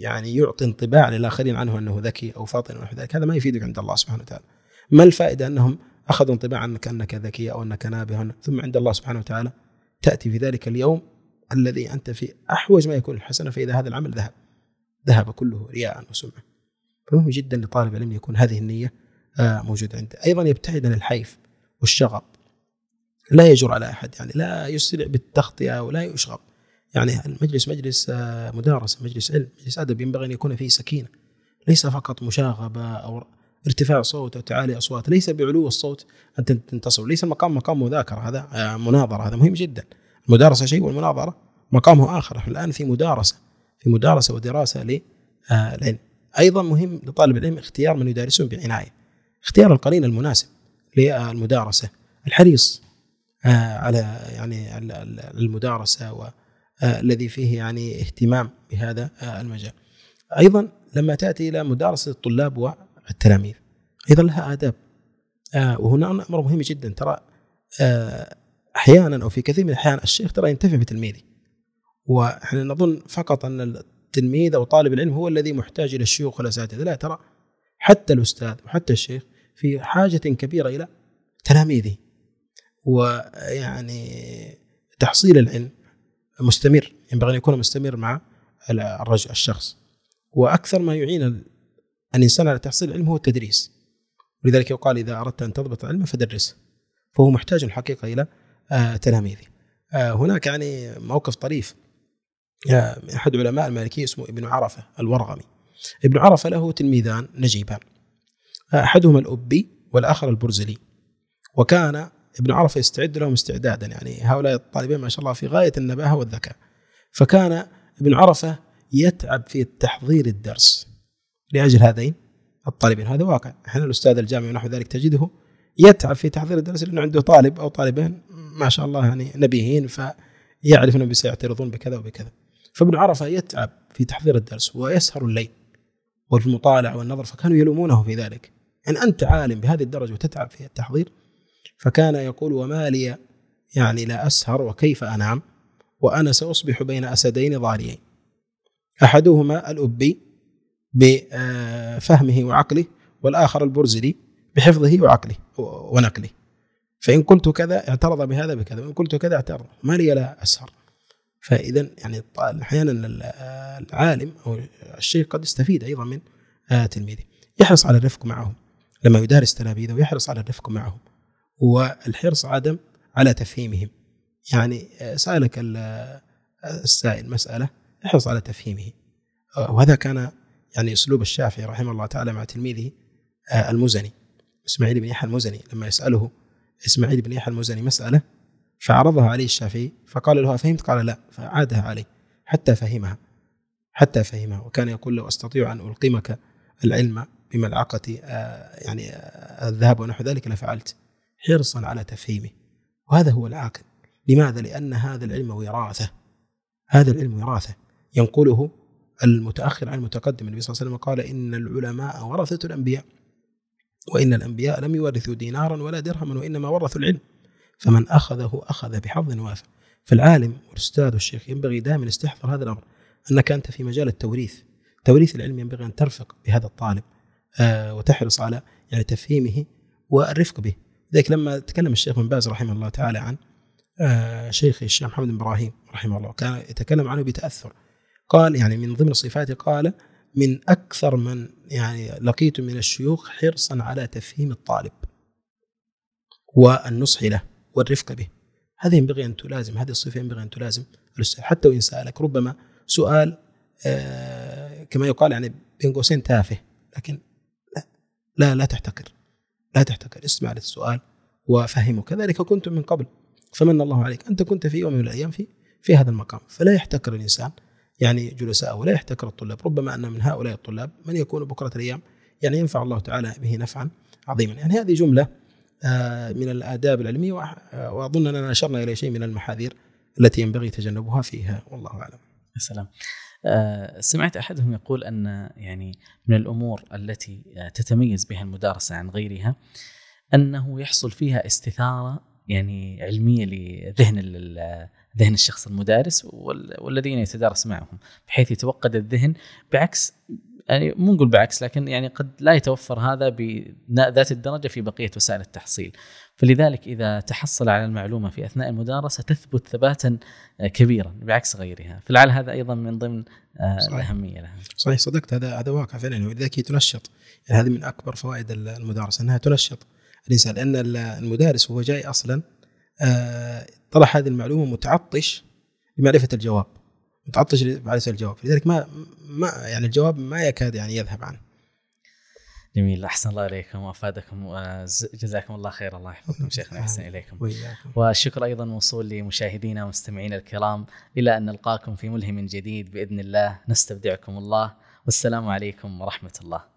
يعني يعطي انطباع للآخرين عنه أنه ذكي أو فاطن ونحو ذلك. هذا ما يفيدك عند الله سبحانه وتعالى. ما الفائدة أنهم أخذوا انطباع عنك أنك ذكي أو أنك نابه، ثم عند الله سبحانه وتعالى تأتي في ذلك اليوم الذي أنت في أحوج ما يكون الحسنة، فإذا هذا العمل ذهب كله رياء وسمعة. فمهم جدا لطالب العلم يكون هذه النية موجودة عنده. أيضا يبتعد عن الحيف والشغب، لا يجر على أحد، يعني لا يسرع بالتخطئة ولا يشغب. يعني المجلس مجلس مدارسة، مجلس علم، مجلس أدب، ينبغي أن يكون فيه سكينة، ليس فقط مشاغبة أو ارتفاع صوت أو تعالي أصوات. ليس بعلو الصوت أن تنتصر، ليس المقام مقام مذاكرة، هذا مناظرة. هذا مهم جدا. المدارسة شيء والمناظرة مقامه آخر. الآن في مدارسة ودراسة للعلم. أيضا مهم لطالب العلم اختيار من يدارسون بعناية، اختيار القرين المناسب للمدارسة، الحريص على يعني المدارسة والذي فيه يعني اهتمام بهذا المجال. أيضا لما تأتي إلى مدارسة الطلاب والتلاميذ أيضا لها آداب. وهنا أمر مهم جدا، ترى أحيانا أو في كثير من الأحيان الشيخ ترى ينتفع بتلميذه، ونحن نظن فقط أن التلميذ أو طالب العلم هو الذي محتاج إلى الشيوخ والأساتذة. لا، ترى حتى الأستاذ وحتى الشيخ في حاجة كبيرة إلى تلاميذه، ويعني تحصيل العلم مستمر، ينبغي أن يكون مستمر مع الرجل الشخص. وأكثر ما يعين الإنسان على تحصيل العلم هو التدريس، ولذلك يقال إذا أردت أن تضبط العلم فدرسه، فهو محتاج الحقيقة إلى تلاميذه. هناك يعني موقف طريف، أحد علماء المالكية اسمه ابن عرفة الورغمي. ابن عرفة له تلميذان نجيبان، أحدهما الأبي والآخر البرزلي. وكان ابن عرفة يستعد لهم استعدادا، يعني هؤلاء الطالبين ما شاء الله في غاية النباهة والذكاء. فكان ابن عرفة يتعب في تحضير الدرس لأجل هذين الطالبين. هذا واقع، احنا الأستاذ الجامعي ونحو ذلك تجده يتعب في تحضير الدرس، لأنه عنده طالب أو طالبين ما شاء الله يعني نبيهين، فيعرف أنهم سيعترضون بكذا وبكذا. فابن عرفة يتعب في تحضير الدرس ويسهر الليل وفي المطالعة والنظر، فكانوا يلومونه في ذلك، أن يعني أنت عالم بهذه الدرجة وتتعب في التحضير. فكان يقول: وما لي يعني لا أسهر، وكيف أنام وأنا سأصبح بين أسدين ضاريين، أحدهما الأبي بفهمه وعقله، والآخر البرزلي بحفظه وعقله ونقله. فإن قلت كذا اعترض بهذا بكذا، وإن قلت كذا اعترض، ما لي لا أسهر. فإذا يعني أحيانا العالم أو الشيخ قد يستفيد أيضا من تلميذه. يحرص على الرفق معهم لما يدارس تلاميذه، ويحرص على الرفق معهم، والحرص عدم على تفهيمهم. يعني سألك السائل مسألة، احرص على تفهيمه. وهذا كان يعني أسلوب الشافعي رحمه الله تعالى مع تلميذه المزني، إسماعيل بن يحيى المزني. لما يسأله إسماعيل بن يحيى المزني مسألة، فعرضها عليه الشافعي، فقال له: فهمت؟ قال: لا. فعادها عليه حتى فهمها. وكان يقول: لو أستطيع أن ألقمك العلم بملعقة يعني الذهب ونحو ذلك لفعلت، حرصا على تفهيمه. وهذا هو العاقل. لماذا؟ لأن هذا العلم وراثة، ينقله المتأخر عن المتقدم. النبي صلى الله عليه وسلم قال: إن العلماء ورثة الأنبياء، وإن الأنبياء لم يورثوا دينارا ولا درهما، وإنما ورثوا العلم، فمن أخذه أخذ بحظ وافر. فالعالم والأستاذ والشيخ ينبغي دائما يستحضر هذا الأمر، أنك أنت في مجال التوريث، توريث العلم، ينبغي أن ترفق بهذا الطالب وتحرص على يعني تفهيمه والرفق به. ذلك لما تكلم الشيخ بن باز رحمه الله تعالى عن شيخه الشيخ محمد بن إبراهيم رحمه الله، كان يتكلم عنه بتأثر. قال يعني من ضمن صفاته، قال: من أكثر من يعني لقيت من الشيوخ حرصا على تفهيم الطالب والنصح له والرفق به. هذه ينبغي أن تلازم، هذه الصفة ينبغي أن تلازم الأستاذ، حتى وإن سألك ربما سؤال كما يقال يعني بين قوسين تافه، لكن لا تحتقر، لا تحتكر، اسمع للسؤال وفهمه، كذلك كنت من قبل فمن الله عليك، أنت كنت في يوم من الأيام في هذا المقام. فلا يحتكر الإنسان يعني جلساء، ولا يحتكر الطلاب، ربما أن من هؤلاء الطلاب من يكون بكرة الأيام يعني ينفع الله تعالى به نفعا عظيما. يعني هذه جملة من الآداب العلمية، وأظن أننا أشرنا إلى شيء من المحاذير التي ينبغي تجنبها فيها، والله أعلم. السلام. سمعت أحدهم يقول أن يعني من الأمور التي تتميز بها المدارسة عن غيرها أنه يحصل فيها استثارة يعني علمية لذهن الشخص المدارس والذين يتدارس معهم، بحيث يتوقد الذهن بعكس، يعني مو نقول بعكس، لكن يعني قد لا يتوفر هذا بذات الدرجة في بقية وسائل التحصيل. فلذلك إذا تحصل على المعلومة في أثناء المدارسة تثبت ثباتا كبيرا بعكس غيرها، فلعل هذا أيضا من ضمن الأهمية لها. صحيح، صدقت، هذا واقع فعلا، ولذلك تنشط. يعني هذه من أكبر فوائد المدارسة أنها تنشط الإنسان، لأن المدارس هو جاي أصلا طرح هذه المعلومة متعطش لمعرفة الجواب، متعطش لمعرفة الجواب، لذلك ما يعني الجواب ما يكاد يعني يذهب عنه. جميل، أحسن الله إليكم وأفادكم، جزاكم الله خير، الله يحفظكم شيخنا أحسن إليكم. والشكر أيضا موصول لمشاهدينا ومستمعينا الكرام، إلى أن نلقاكم في ملهم جديد بإذن الله، نستودعكم الله، والسلام عليكم ورحمة الله.